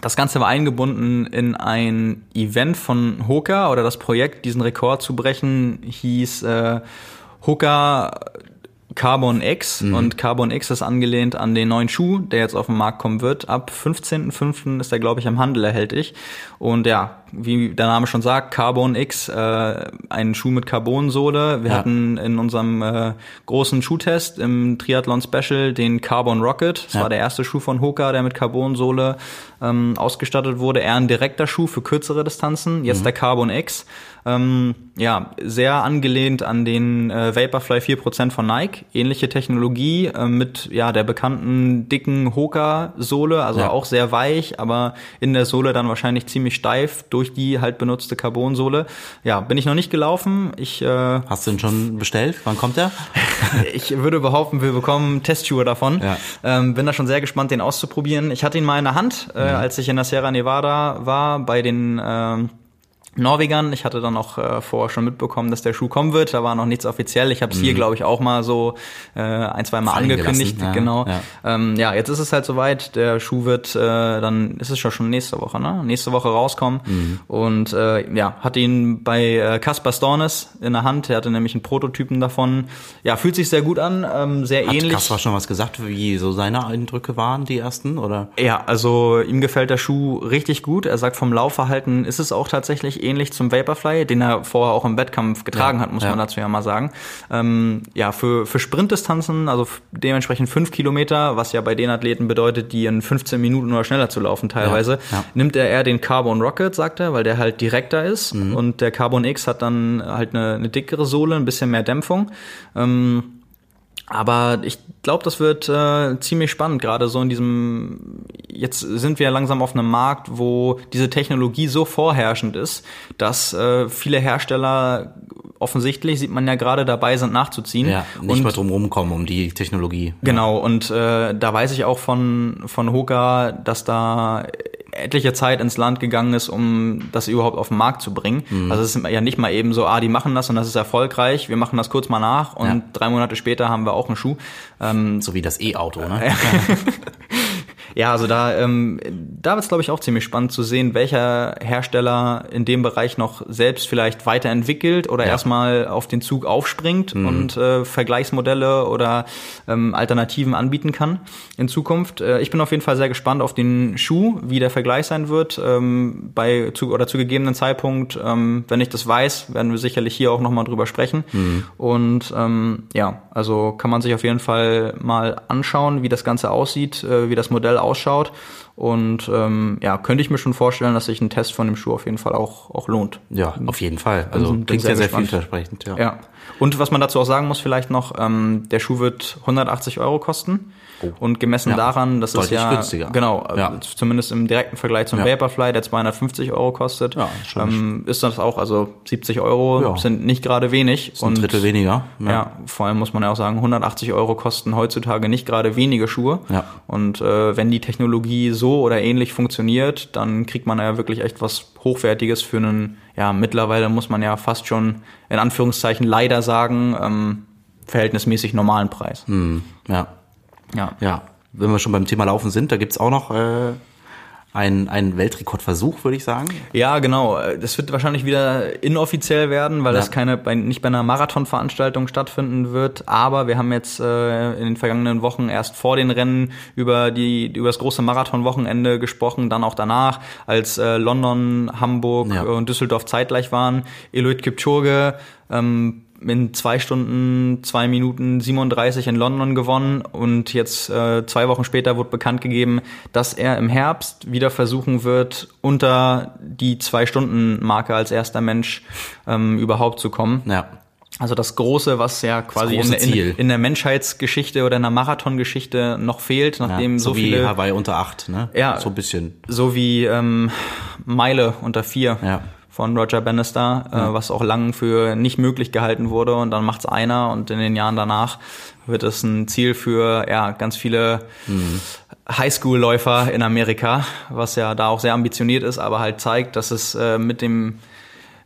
Das Ganze war eingebunden in ein Event von Hoka, oder das Projekt, diesen Rekord zu brechen, hieß Hoka Carbon X. Mhm. Und Carbon X ist angelehnt an den neuen Schuh, der jetzt auf den Markt kommen wird. Ab 15.05. ist der, glaube ich, am Handel erhältlich. Und ja, wie der Name schon sagt, Carbon X, ein Schuh mit Carbonsohle. Wir hatten in unserem großen Schuhtest im Triathlon-Special den Carbon Rocket. Das war der erste Schuh von Hoka, der mit Carbonsohle ausgestattet wurde. Eher ein direkter Schuh für kürzere Distanzen. Jetzt der Carbon X. Ja, sehr angelehnt an den Vaporfly 4% von Nike. Ähnliche Technologie mit der bekannten dicken Hoka-Sohle. Also auch sehr weich, aber in der Sohle dann wahrscheinlich ziemlich steif durch die halt benutzte Carbonsohle. Ja, bin ich noch nicht gelaufen. Hast du ihn schon bestellt? Wann kommt der? Ich würde behaupten, wir bekommen Testschuhe davon. Ja. Bin da schon sehr gespannt, den auszuprobieren. Ich hatte ihn mal in der Hand, als ich in der Sierra Nevada war, bei den Norwegern. Ich hatte dann auch vorher schon mitbekommen, dass der Schuh kommen wird. Da war noch nichts offiziell. Ich habe es hier, glaube ich, auch mal so ein, zwei Mal angekündigt. Ja, genau. Ja. Jetzt ist es halt soweit. Der Schuh wird dann, ist es schon nächste Woche, ne? Nächste Woche rauskommen. Mhm. Und hatte ihn bei Kaspar Stornes in der Hand. Er hatte nämlich einen Prototypen davon. Ja, fühlt sich sehr gut an. Sehr ähnlich. Hat Kaspar schon was gesagt, wie so seine Eindrücke waren, die ersten, oder? Ja, also ihm gefällt der Schuh richtig gut. Er sagt, vom Laufverhalten ist es auch tatsächlich ähnlich zum Vaporfly, den er vorher auch im Wettkampf getragen hat, muss man dazu ja mal sagen. Für Sprintdistanzen, also dementsprechend 5 Kilometer, was ja bei den Athleten bedeutet, die in 15 Minuten oder schneller zu laufen teilweise, nimmt er eher den Carbon Rocket, sagt er, weil der halt direkter ist. Mhm. Und der Carbon X hat dann halt eine dickere Sohle, ein bisschen mehr Dämpfung. Aber ich glaube, das wird ziemlich spannend, gerade so in diesem, jetzt sind wir langsam auf einem Markt, wo diese Technologie so vorherrschend ist, dass viele Hersteller offensichtlich, sieht man ja gerade, dabei sind nachzuziehen. Ja, nicht mehr drum rumkommen um die Technologie. Genau, und da weiß ich auch von Hoka, dass da etliche Zeit ins Land gegangen ist, um das überhaupt auf den Markt zu bringen. Mhm. Also es ist ja nicht mal eben so, die machen das und das ist erfolgreich, wir machen das kurz mal nach und 3 Monate später haben wir auch einen Schuh. So wie das E-Auto, ne? Ja, also da wird es, glaube ich, auch ziemlich spannend zu sehen, welcher Hersteller in dem Bereich noch selbst vielleicht weiterentwickelt oder erstmal auf den Zug aufspringt und Vergleichsmodelle oder Alternativen anbieten kann in Zukunft. Ich bin auf jeden Fall sehr gespannt auf den Schuh, wie der Vergleich sein wird. Zu gegebenen Zeitpunkt, wenn ich das weiß, werden wir sicherlich hier auch nochmal drüber sprechen. Mhm. Und also kann man sich auf jeden Fall mal anschauen, wie das Ganze aussieht, wie das Modell ausschaut, und könnte ich mir schon vorstellen, dass sich ein Test von dem Schuh auf jeden Fall auch lohnt. Ja, auf jeden Fall. Also klingt ja sehr vielversprechend. Ja. Und was man dazu auch sagen muss vielleicht noch, der Schuh wird 180 € kosten. Oh. Und gemessen daran, das ist ja günstiger. Genau, zumindest im direkten Vergleich zum Vaporfly, der 250 € kostet, ist das auch, also 70 € sind nicht gerade wenig. Das ist ein Drittel weniger. Ja. Vor allem muss man ja auch sagen, 180 € kosten heutzutage nicht gerade wenige Schuhe. Ja. Und wenn die Technologie so oder ähnlich funktioniert, dann kriegt man ja wirklich echt was Hochwertiges für einen, mittlerweile muss man ja fast schon in Anführungszeichen leider sagen, verhältnismäßig normalen Preis. Hm. Ja, wenn wir schon beim Thema Laufen sind, da gibt's auch noch einen Weltrekordversuch, würde ich sagen. Ja, genau. Das wird wahrscheinlich wieder inoffiziell werden, weil das nicht bei einer Marathonveranstaltung stattfinden wird. Aber wir haben jetzt in den vergangenen Wochen erst vor den Rennen über das große Marathonwochenende gesprochen, dann auch danach, als London, Hamburg und Düsseldorf zeitgleich waren. Eliud Kipchoge, in 2 Stunden, 2 Minuten 37 in London gewonnen, und jetzt 2 Wochen später wurde bekannt gegeben, dass er im Herbst wieder versuchen wird, unter die 2-Stunden-Marke als erster Mensch überhaupt zu kommen. Ja. Also das Große, was ja quasi in der Menschheitsgeschichte oder in der Marathongeschichte noch fehlt, nachdem so viele... So wie Hawaii unter 8, ne? Ja, so ein bisschen. So wie Meile unter 4. Ja. Von Roger Bannister, was auch lang für nicht möglich gehalten wurde, und dann macht's einer, und in den Jahren danach wird es ein Ziel für ganz viele Highschool-Läufer in Amerika, was ja da auch sehr ambitioniert ist, aber halt zeigt, dass es mit dem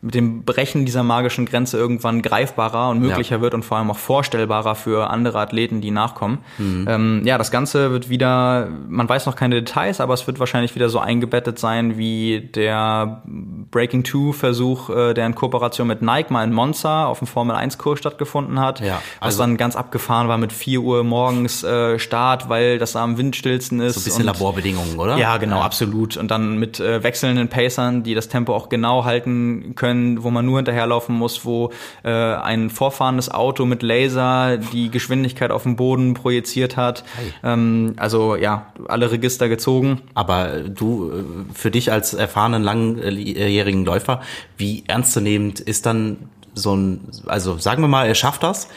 mit dem Brechen dieser magischen Grenze irgendwann greifbarer und möglicher wird und vor allem auch vorstellbarer für andere Athleten, die nachkommen. Mhm. Das Ganze wird wieder, man weiß noch keine Details, aber es wird wahrscheinlich wieder so eingebettet sein wie der Breaking-Two-Versuch, der in Kooperation mit Nike mal in Monza auf dem Formel-1-Kurs stattgefunden hat, was dann ganz abgefahren war mit 4 Uhr morgens Start, weil das da am windstillsten ist. So ein bisschen Laborbedingungen, oder? Ja, genau, absolut. Und dann mit wechselnden Pacern, die das Tempo auch genau halten können, wo man nur hinterherlaufen muss, wo ein vorfahrendes Auto mit Laser die Geschwindigkeit auf den Boden projiziert hat. Alle Register gezogen. Aber du, für dich als erfahrenen, langjährigen Läufer, wie ernstzunehmend ist dann so ein, also sagen wir mal, er schafft das,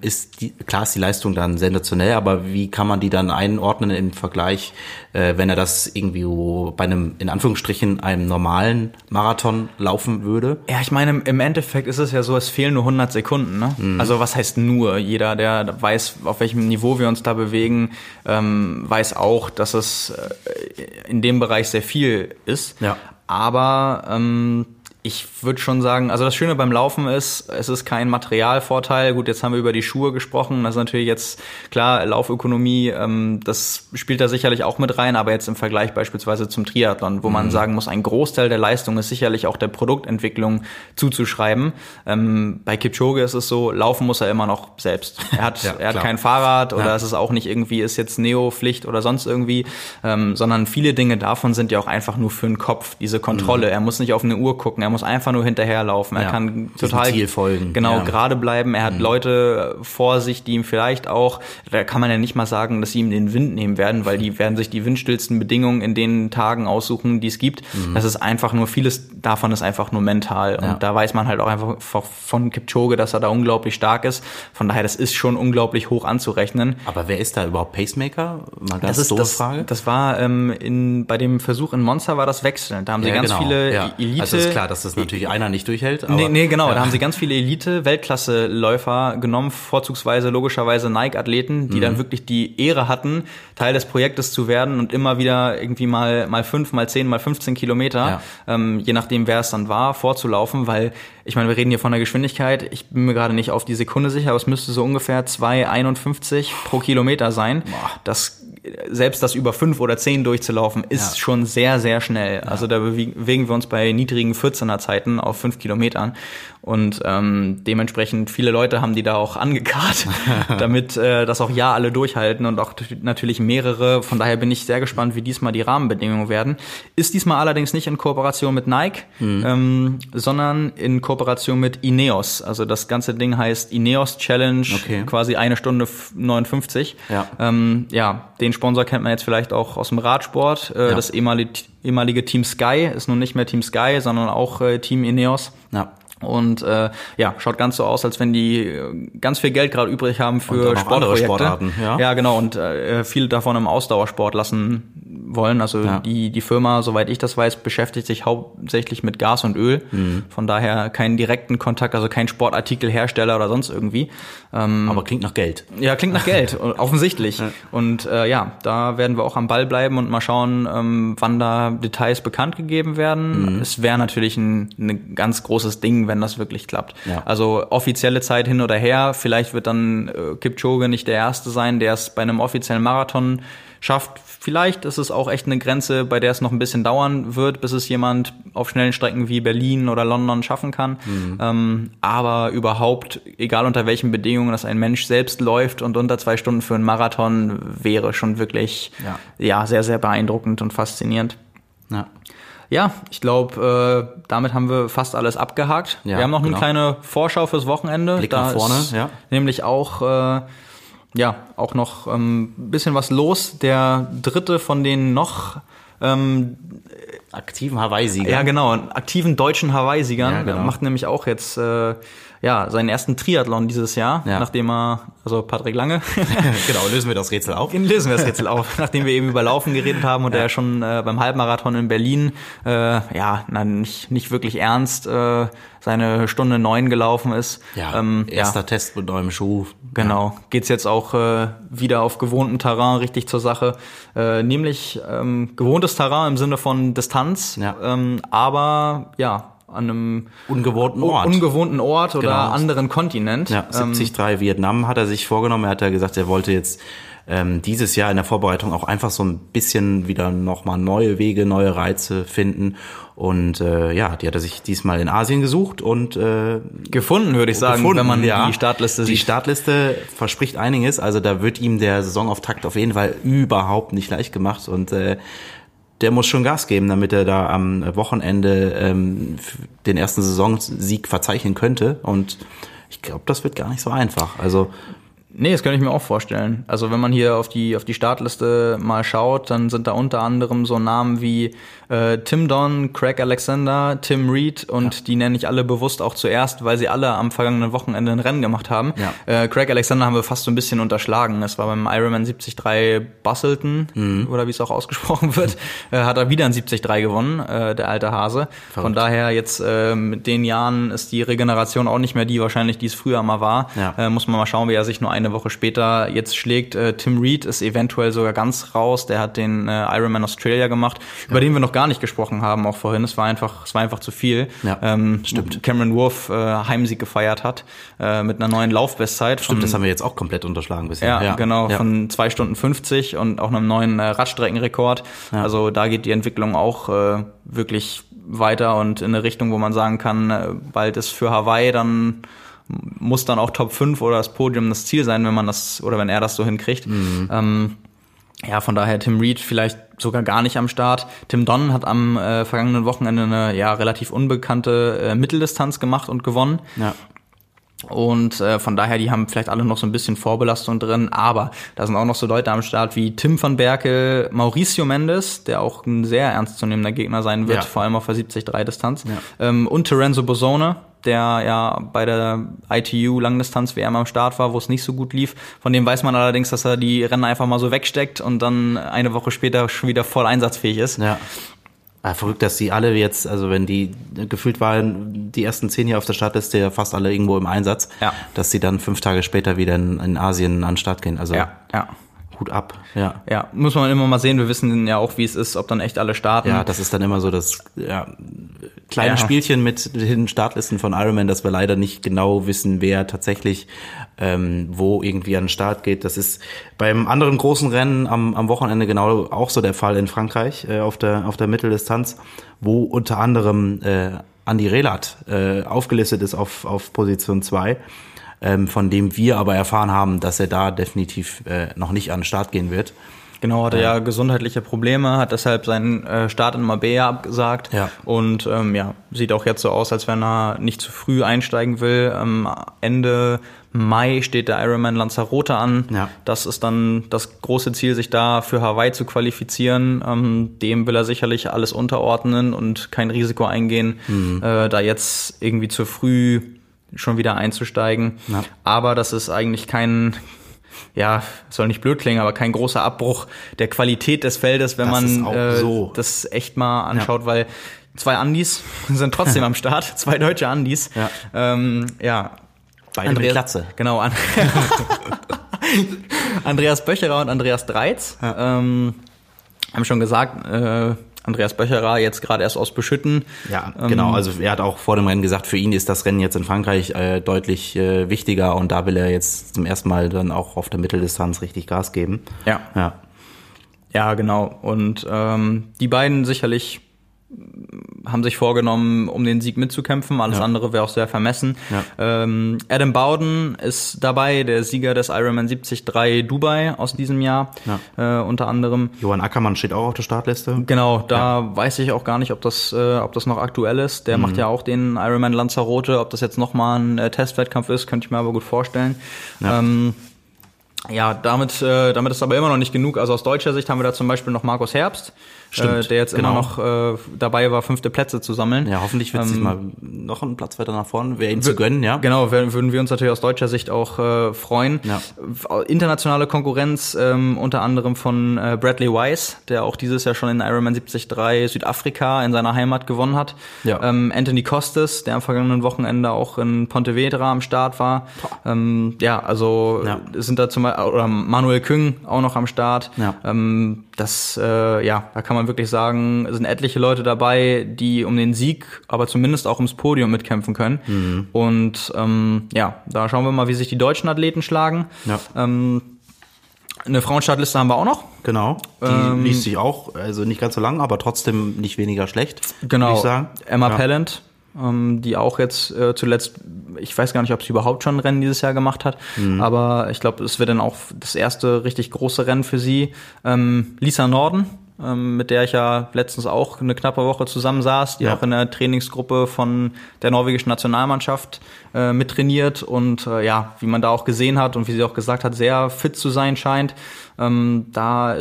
ist die Leistung dann sensationell, aber wie kann man die dann einordnen im Vergleich, wenn er das irgendwie bei einem, in Anführungsstrichen, einem normalen Marathon laufen würde? Ja, ich meine, im Endeffekt ist es ja so, es fehlen nur 100 Sekunden, ne? Mhm. Also was heißt nur? Jeder, der weiß, auf welchem Niveau wir uns da bewegen, weiß auch, dass es in dem Bereich sehr viel ist. Ja. Aber ich würde schon sagen, also das Schöne beim Laufen ist, es ist kein Materialvorteil. Gut, jetzt haben wir über die Schuhe gesprochen. Das ist natürlich jetzt, klar, Laufökonomie, das spielt da sicherlich auch mit rein. Aber jetzt im Vergleich beispielsweise zum Triathlon, wo man sagen muss, ein Großteil der Leistung ist sicherlich auch der Produktentwicklung zuzuschreiben. Bei Kipchoge ist es so, laufen muss er immer noch selbst. Er hat kein Fahrrad oder es ist auch nicht irgendwie, ist jetzt Neo-Pflicht oder sonst irgendwie. Sondern viele Dinge davon sind ja auch einfach nur für den Kopf, diese Kontrolle. Er muss nicht auf eine Uhr gucken, er muss einfach nur hinterherlaufen. Er kann total Ziel folgen. Genau, gerade bleiben. Er hat Leute vor sich, die ihm vielleicht auch, da kann man ja nicht mal sagen, dass sie ihm den Wind nehmen werden, weil die werden sich die windstillsten Bedingungen in den Tagen aussuchen, die es gibt. Mhm. Das ist einfach nur, vieles davon ist einfach nur mental. Und da weiß man halt auch einfach von Kipchoge, dass er da unglaublich stark ist. Von daher, das ist schon unglaublich hoch anzurechnen. Aber wer ist da überhaupt Pacemaker? Mal ganz doofe Frage. Das war bei dem Versuch in Monza war das wechselnd. Da haben sie viele Elite. Also ist klar, dass das natürlich einer nicht durchhält. Aber da haben sie ganz viele Elite-Weltklasse-Läufer genommen, vorzugsweise logischerweise Nike-Athleten, die dann wirklich die Ehre hatten, Teil des Projektes zu werden und immer wieder irgendwie mal 5, mal 10, mal 15 Kilometer, je nachdem wer es dann war, vorzulaufen, weil, ich meine, wir reden hier von der Geschwindigkeit, ich bin mir gerade nicht auf die Sekunde sicher, aber es müsste so ungefähr 2,51 pro Kilometer sein. Boah. Selbst das über 5 oder 10 durchzulaufen, ist schon sehr, sehr schnell. Ja. Also da bewegen wir uns bei niedrigen 14er-Zeiten auf 5 Kilometern. Und dementsprechend viele Leute haben die da auch angekarrt, damit das auch alle durchhalten und auch natürlich mehrere. Von daher bin ich sehr gespannt, wie diesmal die Rahmenbedingungen werden. Ist diesmal allerdings nicht in Kooperation mit Nike, sondern in Kooperation mit Ineos. Also das ganze Ding heißt Ineos Challenge, quasi 1 Stunde 59. Den Sponsor kennt man jetzt vielleicht auch aus dem Radsport. Das ehemalige Team Sky ist nun nicht mehr Team Sky, sondern auch Team Ineos. Ja. Und schaut ganz so aus, als wenn die ganz viel Geld gerade übrig haben für Sportprojekte. Sportarten, genau. Und viel davon im Ausdauersport lassen wollen. Also die Firma, soweit ich das weiß, beschäftigt sich hauptsächlich mit Gas und Öl. Mhm. Von daher keinen direkten Kontakt, also kein Sportartikelhersteller oder sonst irgendwie. Aber klingt nach Geld. Ja, klingt nach Geld, offensichtlich. Ja. Und da werden wir auch am Ball bleiben und mal schauen, wann da Details bekannt gegeben werden. Mhm. Es wäre natürlich ein ganz großes Ding, wenn das wirklich klappt. Ja. Also offizielle Zeit hin oder her, vielleicht wird dann Kipchoge nicht der Erste sein, der es bei einem offiziellen Marathon schafft. Vielleicht ist es auch echt eine Grenze, bei der es noch ein bisschen dauern wird, bis es jemand auf schnellen Strecken wie Berlin oder London schaffen kann. Mhm. Aber überhaupt, egal unter welchen Bedingungen, dass ein Mensch selbst läuft und unter 2 Stunden für einen Marathon, wäre schon wirklich sehr, sehr beeindruckend und faszinierend. Ja. Ja, ich glaube, damit haben wir fast alles abgehakt. Ja, wir haben noch eine kleine Vorschau fürs Wochenende. Blick nach vorne, nämlich auch auch noch ein bisschen was los. Der dritte von den noch aktiven Hawaii-Siegern. Ja, genau, aktiven deutschen Hawaii-Siegern. Ja, genau. Macht nämlich auch jetzt seinen ersten Triathlon dieses Jahr, nachdem er, also Patrick Lange. Genau, lösen wir das Rätsel auf. Nachdem wir eben über Laufen geredet haben und er schon beim Halbmarathon in Berlin, nicht wirklich ernst, seine Stunde 9 gelaufen ist. Ja, erster Test mit neuem Schuh. Genau, geht's jetzt auch wieder auf gewohntem Terrain richtig zur Sache. Nämlich gewohntes Terrain im Sinne von Distanz, aber einem ungewohnten Ort oder anderen Kontinent. Ja, 73 Vietnam hat er sich vorgenommen. Er hat ja gesagt, er wollte jetzt dieses Jahr in der Vorbereitung auch einfach so ein bisschen wieder nochmal neue Wege, neue Reize finden. Und die hat er sich diesmal in Asien gesucht und gefunden, würde ich sagen, wenn man die Startliste sieht. Die Startliste verspricht einiges. Also da wird ihm der Saisonauftakt auf jeden Fall überhaupt nicht leicht gemacht. Und der muss schon Gas geben, damit er da am Wochenende den ersten Saisonsieg verzeichnen könnte. Und ich glaube, das wird gar nicht so einfach. Also nee, das könnte ich mir auch vorstellen. Also wenn man hier auf die Startliste mal schaut, dann sind da unter anderem so Namen wie Tim Don, Craig Alexander, Tim Reed und die nenne ich alle bewusst auch zuerst, weil sie alle am vergangenen Wochenende ein Rennen gemacht haben. Ja. Craig Alexander haben wir fast so ein bisschen unterschlagen. Das war beim Ironman 73 Busselton oder wie es auch ausgesprochen wird, hat er wieder ein 73 gewonnen, der alte Hase. Verrückt. Von daher jetzt mit den Jahren ist die Regeneration auch nicht mehr die wahrscheinlich, die es früher mal war. Ja. Muss man mal schauen, wie er sich nur eine Woche später jetzt schlägt. Tim Reed ist eventuell sogar ganz raus. Der hat den Ironman Australia gemacht, über den wir noch gar nicht gesprochen haben, auch vorhin. Es war einfach zu viel. Ja, stimmt. Cameron Wolf Heimsieg gefeiert hat mit einer neuen Laufbestzeit. Stimmt, das haben wir jetzt auch komplett unterschlagen bisher. Ja, genau. Ja. Von 2 Stunden 50 und auch einem neuen Radstreckenrekord. Ja. Also da geht die Entwicklung auch wirklich weiter und in eine Richtung, wo man sagen kann, bald ist für Hawaii dann muss dann auch Top 5 oder das Podium das Ziel sein, wenn man das oder wenn er das so hinkriegt. Mhm. Von daher Tim Reed vielleicht sogar gar nicht am Start. Tim Don hat am vergangenen Wochenende eine relativ unbekannte Mitteldistanz gemacht und gewonnen. Ja. Und von daher, die haben vielleicht alle noch so ein bisschen Vorbelastung drin, aber da sind auch noch so Leute am Start wie Tim van Berkel, Mauricio Mendes, der auch ein sehr ernstzunehmender Gegner sein wird, vor allem auf der 70-3-Distanz. Ja. Und Terenzo Bosone, der bei der ITU-Langdistanz-WM am Start war, wo es nicht so gut lief. Von dem weiß man allerdings, dass er die Rennen einfach mal so wegsteckt und dann eine Woche später schon wieder voll einsatzfähig ist. Ja. Verrückt, dass die alle jetzt, also wenn die gefühlt waren, die ersten 10 hier auf der Startliste ja fast alle irgendwo im Einsatz, dass sie dann 5 Tage später wieder in Asien an den Start gehen. Also Hut ab. Ja. Ja, muss man immer mal sehen. Wir wissen ja auch, wie es ist, ob dann echt alle starten. Ja, das ist dann immer so das kleine Spielchen mit den Startlisten von Ironman, dass wir leider nicht genau wissen, wer tatsächlich wo irgendwie an den Start geht. Das ist beim anderen großen Rennen am Wochenende genau auch so der Fall in Frankreich auf der Mitteldistanz, wo unter anderem Andi Relat aufgelistet ist auf Position 2. Von dem wir aber erfahren haben, dass er da definitiv noch nicht an den Start gehen wird. Genau, hat er ja gesundheitliche Probleme, hat deshalb seinen Start in Marbella abgesagt und sieht auch jetzt so aus, als wenn er nicht zu früh einsteigen will. Ende Mai steht der Ironman Lanzarote an. Ja. Das ist dann das große Ziel, sich da für Hawaii zu qualifizieren. Dem will er sicherlich alles unterordnen und kein Risiko eingehen, da jetzt irgendwie zu früh schon wieder einzusteigen. Ja. Aber das ist eigentlich kein, soll nicht blöd klingen, aber kein großer Abbruch der Qualität des Feldes, wenn man das echt mal anschaut, weil 2 Andis sind trotzdem am Start, 2 deutsche Andis. Ja. Beide mit Glatze. Genau. Andreas Böcherer und Andreas Dreitz. Ja. Haben schon gesagt, Andreas Böcherer jetzt gerade erst aus Buschhütten. Ja, genau. Also er hat auch vor dem Rennen gesagt, für ihn ist das Rennen jetzt in Frankreich deutlich wichtiger und da will er jetzt zum ersten Mal dann auch auf der Mitteldistanz richtig Gas geben. Ja, genau. Und die beiden sicherlich haben sich vorgenommen, um den Sieg mitzukämpfen. Alles andere wäre auch sehr vermessen. Ja. Adam Bowden ist dabei, der Sieger des Ironman 73 Dubai aus diesem Jahr, unter anderem. Johann Ackermann steht auch auf der Startliste. Genau, da weiß ich auch gar nicht, ob das noch aktuell ist. Der macht ja auch den Ironman Lanzarote. Ob das jetzt nochmal ein Testwettkampf ist, könnte ich mir aber gut vorstellen. Ja. Damit ist aber immer noch nicht genug. Also aus deutscher Sicht haben wir da zum Beispiel noch Markus Herbst, der jetzt immer noch dabei war, 5. Plätze zu sammeln. Ja, hoffentlich wird es diesmal noch einen Platz weiter nach vorne, wäre ihm zu gönnen, ja. Genau, würden wir uns natürlich aus deutscher Sicht auch freuen. Ja. Internationale Konkurrenz, unter anderem von Bradley Wise, der auch dieses Jahr schon in Ironman 73 Südafrika in seiner Heimat gewonnen hat. Ja. Anthony Costes, der am vergangenen Wochenende auch in Pontevedra am Start war. Sind da zum Beispiel, oder Manuel Küng auch noch am Start. Ja. Da kann kann man wirklich sagen, sind etliche Leute dabei, die um den Sieg, aber zumindest auch ums Podium mitkämpfen können. Mhm. Und da schauen wir mal, wie sich die deutschen Athleten schlagen. Ja. Eine Frauenstartliste haben wir auch noch. Genau, die liest sich auch, also nicht ganz so lang, aber trotzdem nicht weniger schlecht, genau. Würde ich sagen. Emma Pellant, die auch jetzt zuletzt, ich weiß gar nicht, ob sie überhaupt schon ein Rennen dieses Jahr gemacht hat, aber ich glaube, es wird dann auch das erste richtig große Rennen für sie. Lisa Norden, mit der ich ja letztens auch eine knappe Woche zusammensaß, die auch in der Trainingsgruppe von der norwegischen Nationalmannschaft mittrainiert und wie man da auch gesehen hat und wie sie auch gesagt hat, sehr fit zu sein scheint. Da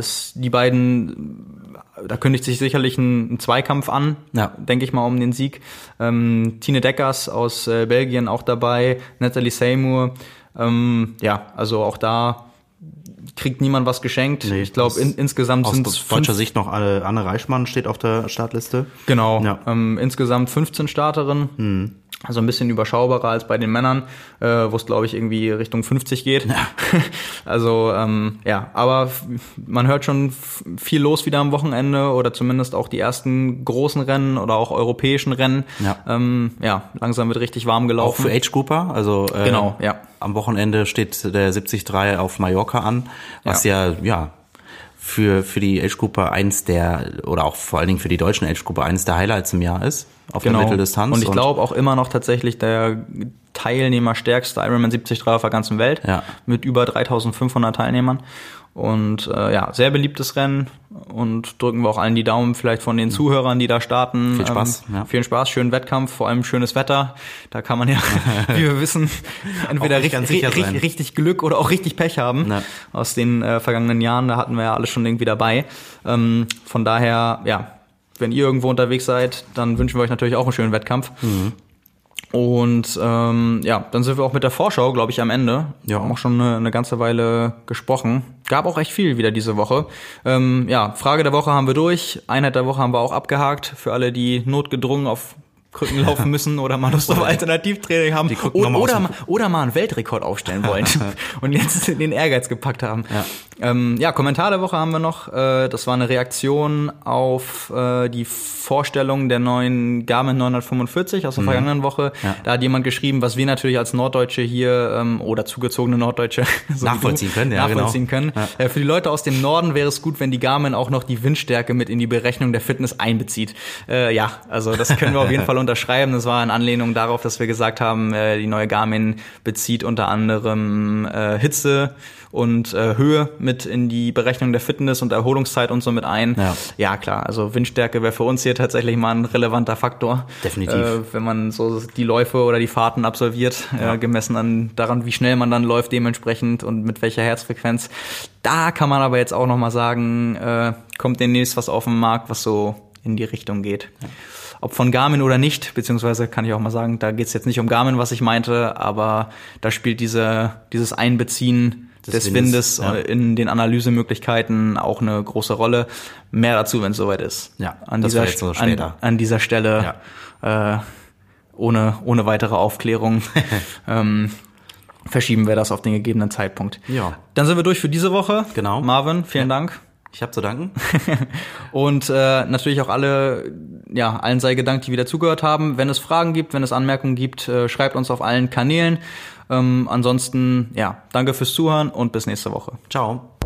kündigt sich sicherlich ein Zweikampf an, denke ich mal, um den Sieg. Tine Dekkers aus Belgien auch dabei, Nathalie Seymour. Also auch da kriegt niemand was geschenkt. Nee, ich glaube, insgesamt sind es aus deutscher Sicht noch Anne Reichmann steht auf der Startliste. Genau, insgesamt 15 Starterinnen. Mhm. Also ein bisschen überschaubarer als bei den Männern, wo es, glaube ich, irgendwie Richtung 50 geht. Ja. Also, aber man hört schon viel los wieder am Wochenende oder zumindest auch die ersten großen Rennen oder auch europäischen Rennen. Ja, langsam wird richtig warm gelaufen. Auch für Age-Grouper, also genau, ja. Am Wochenende steht der 73 auf Mallorca an, was für die Age-Grouper oder auch vor allen Dingen für die deutschen Age-Grouper eins der Highlights im Jahr ist, auf der Mitteldistanz. Und ich glaube auch immer noch tatsächlich der teilnehmerstärkste Ironman 73 auf der ganzen Welt, mit über 3.500 Teilnehmern. Und sehr beliebtes Rennen und drücken wir auch allen die Daumen vielleicht von den Zuhörern, die da starten. Viel Spaß. Vielen Spaß, schönen Wettkampf, vor allem schönes Wetter. Da kann man ja, wie wir wissen, entweder richtig Glück oder auch richtig Pech haben. Ja. Aus den vergangenen Jahren, da hatten wir ja alles schon irgendwie dabei. Von daher, wenn ihr irgendwo unterwegs seid, dann wünschen wir euch natürlich auch einen schönen Wettkampf. Mhm. Und dann sind wir auch mit der Vorschau, glaube ich, am Ende. Ja. Haben auch schon eine ganze Weile gesprochen. Gab auch echt viel wieder diese Woche. Frage der Woche haben wir durch. Einheit der Woche haben wir auch abgehakt. Für alle, die notgedrungen auf Krücken laufen müssen oder mal Lust auf Alternativtraining haben oder mal einen Weltrekord aufstellen wollen und jetzt den Ehrgeiz gepackt haben. Kommentar der Woche haben wir noch. Das war eine Reaktion auf die Vorstellung der neuen Garmin 945 aus der vergangenen Woche. Ja. Da hat jemand geschrieben, was wir natürlich als Norddeutsche hier oder zugezogene Norddeutsche so nachvollziehen können. Ja. Für die Leute aus dem Norden wäre es gut, wenn die Garmin auch noch die Windstärke mit in die Berechnung der Fitness einbezieht. Also das können wir auf jeden Fall unterschreiben. Das war in Anlehnung darauf, dass wir gesagt haben, die neue Garmin bezieht unter anderem Hitze und Höhe mit in die Berechnung der Fitness und Erholungszeit und so mit ein. Ja klar, also Windstärke wäre für uns hier tatsächlich mal ein relevanter Faktor. Definitiv. Wenn man so die Läufe oder die Fahrten absolviert, gemessen daran, wie schnell man dann läuft dementsprechend und mit welcher Herzfrequenz. Da kann man aber jetzt auch nochmal sagen, kommt demnächst was auf den Markt, was so in die Richtung geht. Ja. Ob von Garmin oder nicht, beziehungsweise kann ich auch mal sagen, da geht es jetzt nicht um Garmin, was ich meinte, aber da spielt dieses Einbeziehen des Windes in den Analysemöglichkeiten auch eine große Rolle. Mehr dazu, wenn es soweit ist. Ja, an dieser Stelle ohne weitere Aufklärung verschieben wir das auf den gegebenen Zeitpunkt. Ja. Dann sind wir durch für diese Woche. Genau. Marvin, vielen Dank. Ich habe zu danken. Und natürlich auch allen sei gedankt, die wieder zugehört haben. Wenn es Fragen gibt, wenn es Anmerkungen gibt, schreibt uns auf allen Kanälen. Ansonsten, danke fürs Zuhören und bis nächste Woche. Ciao.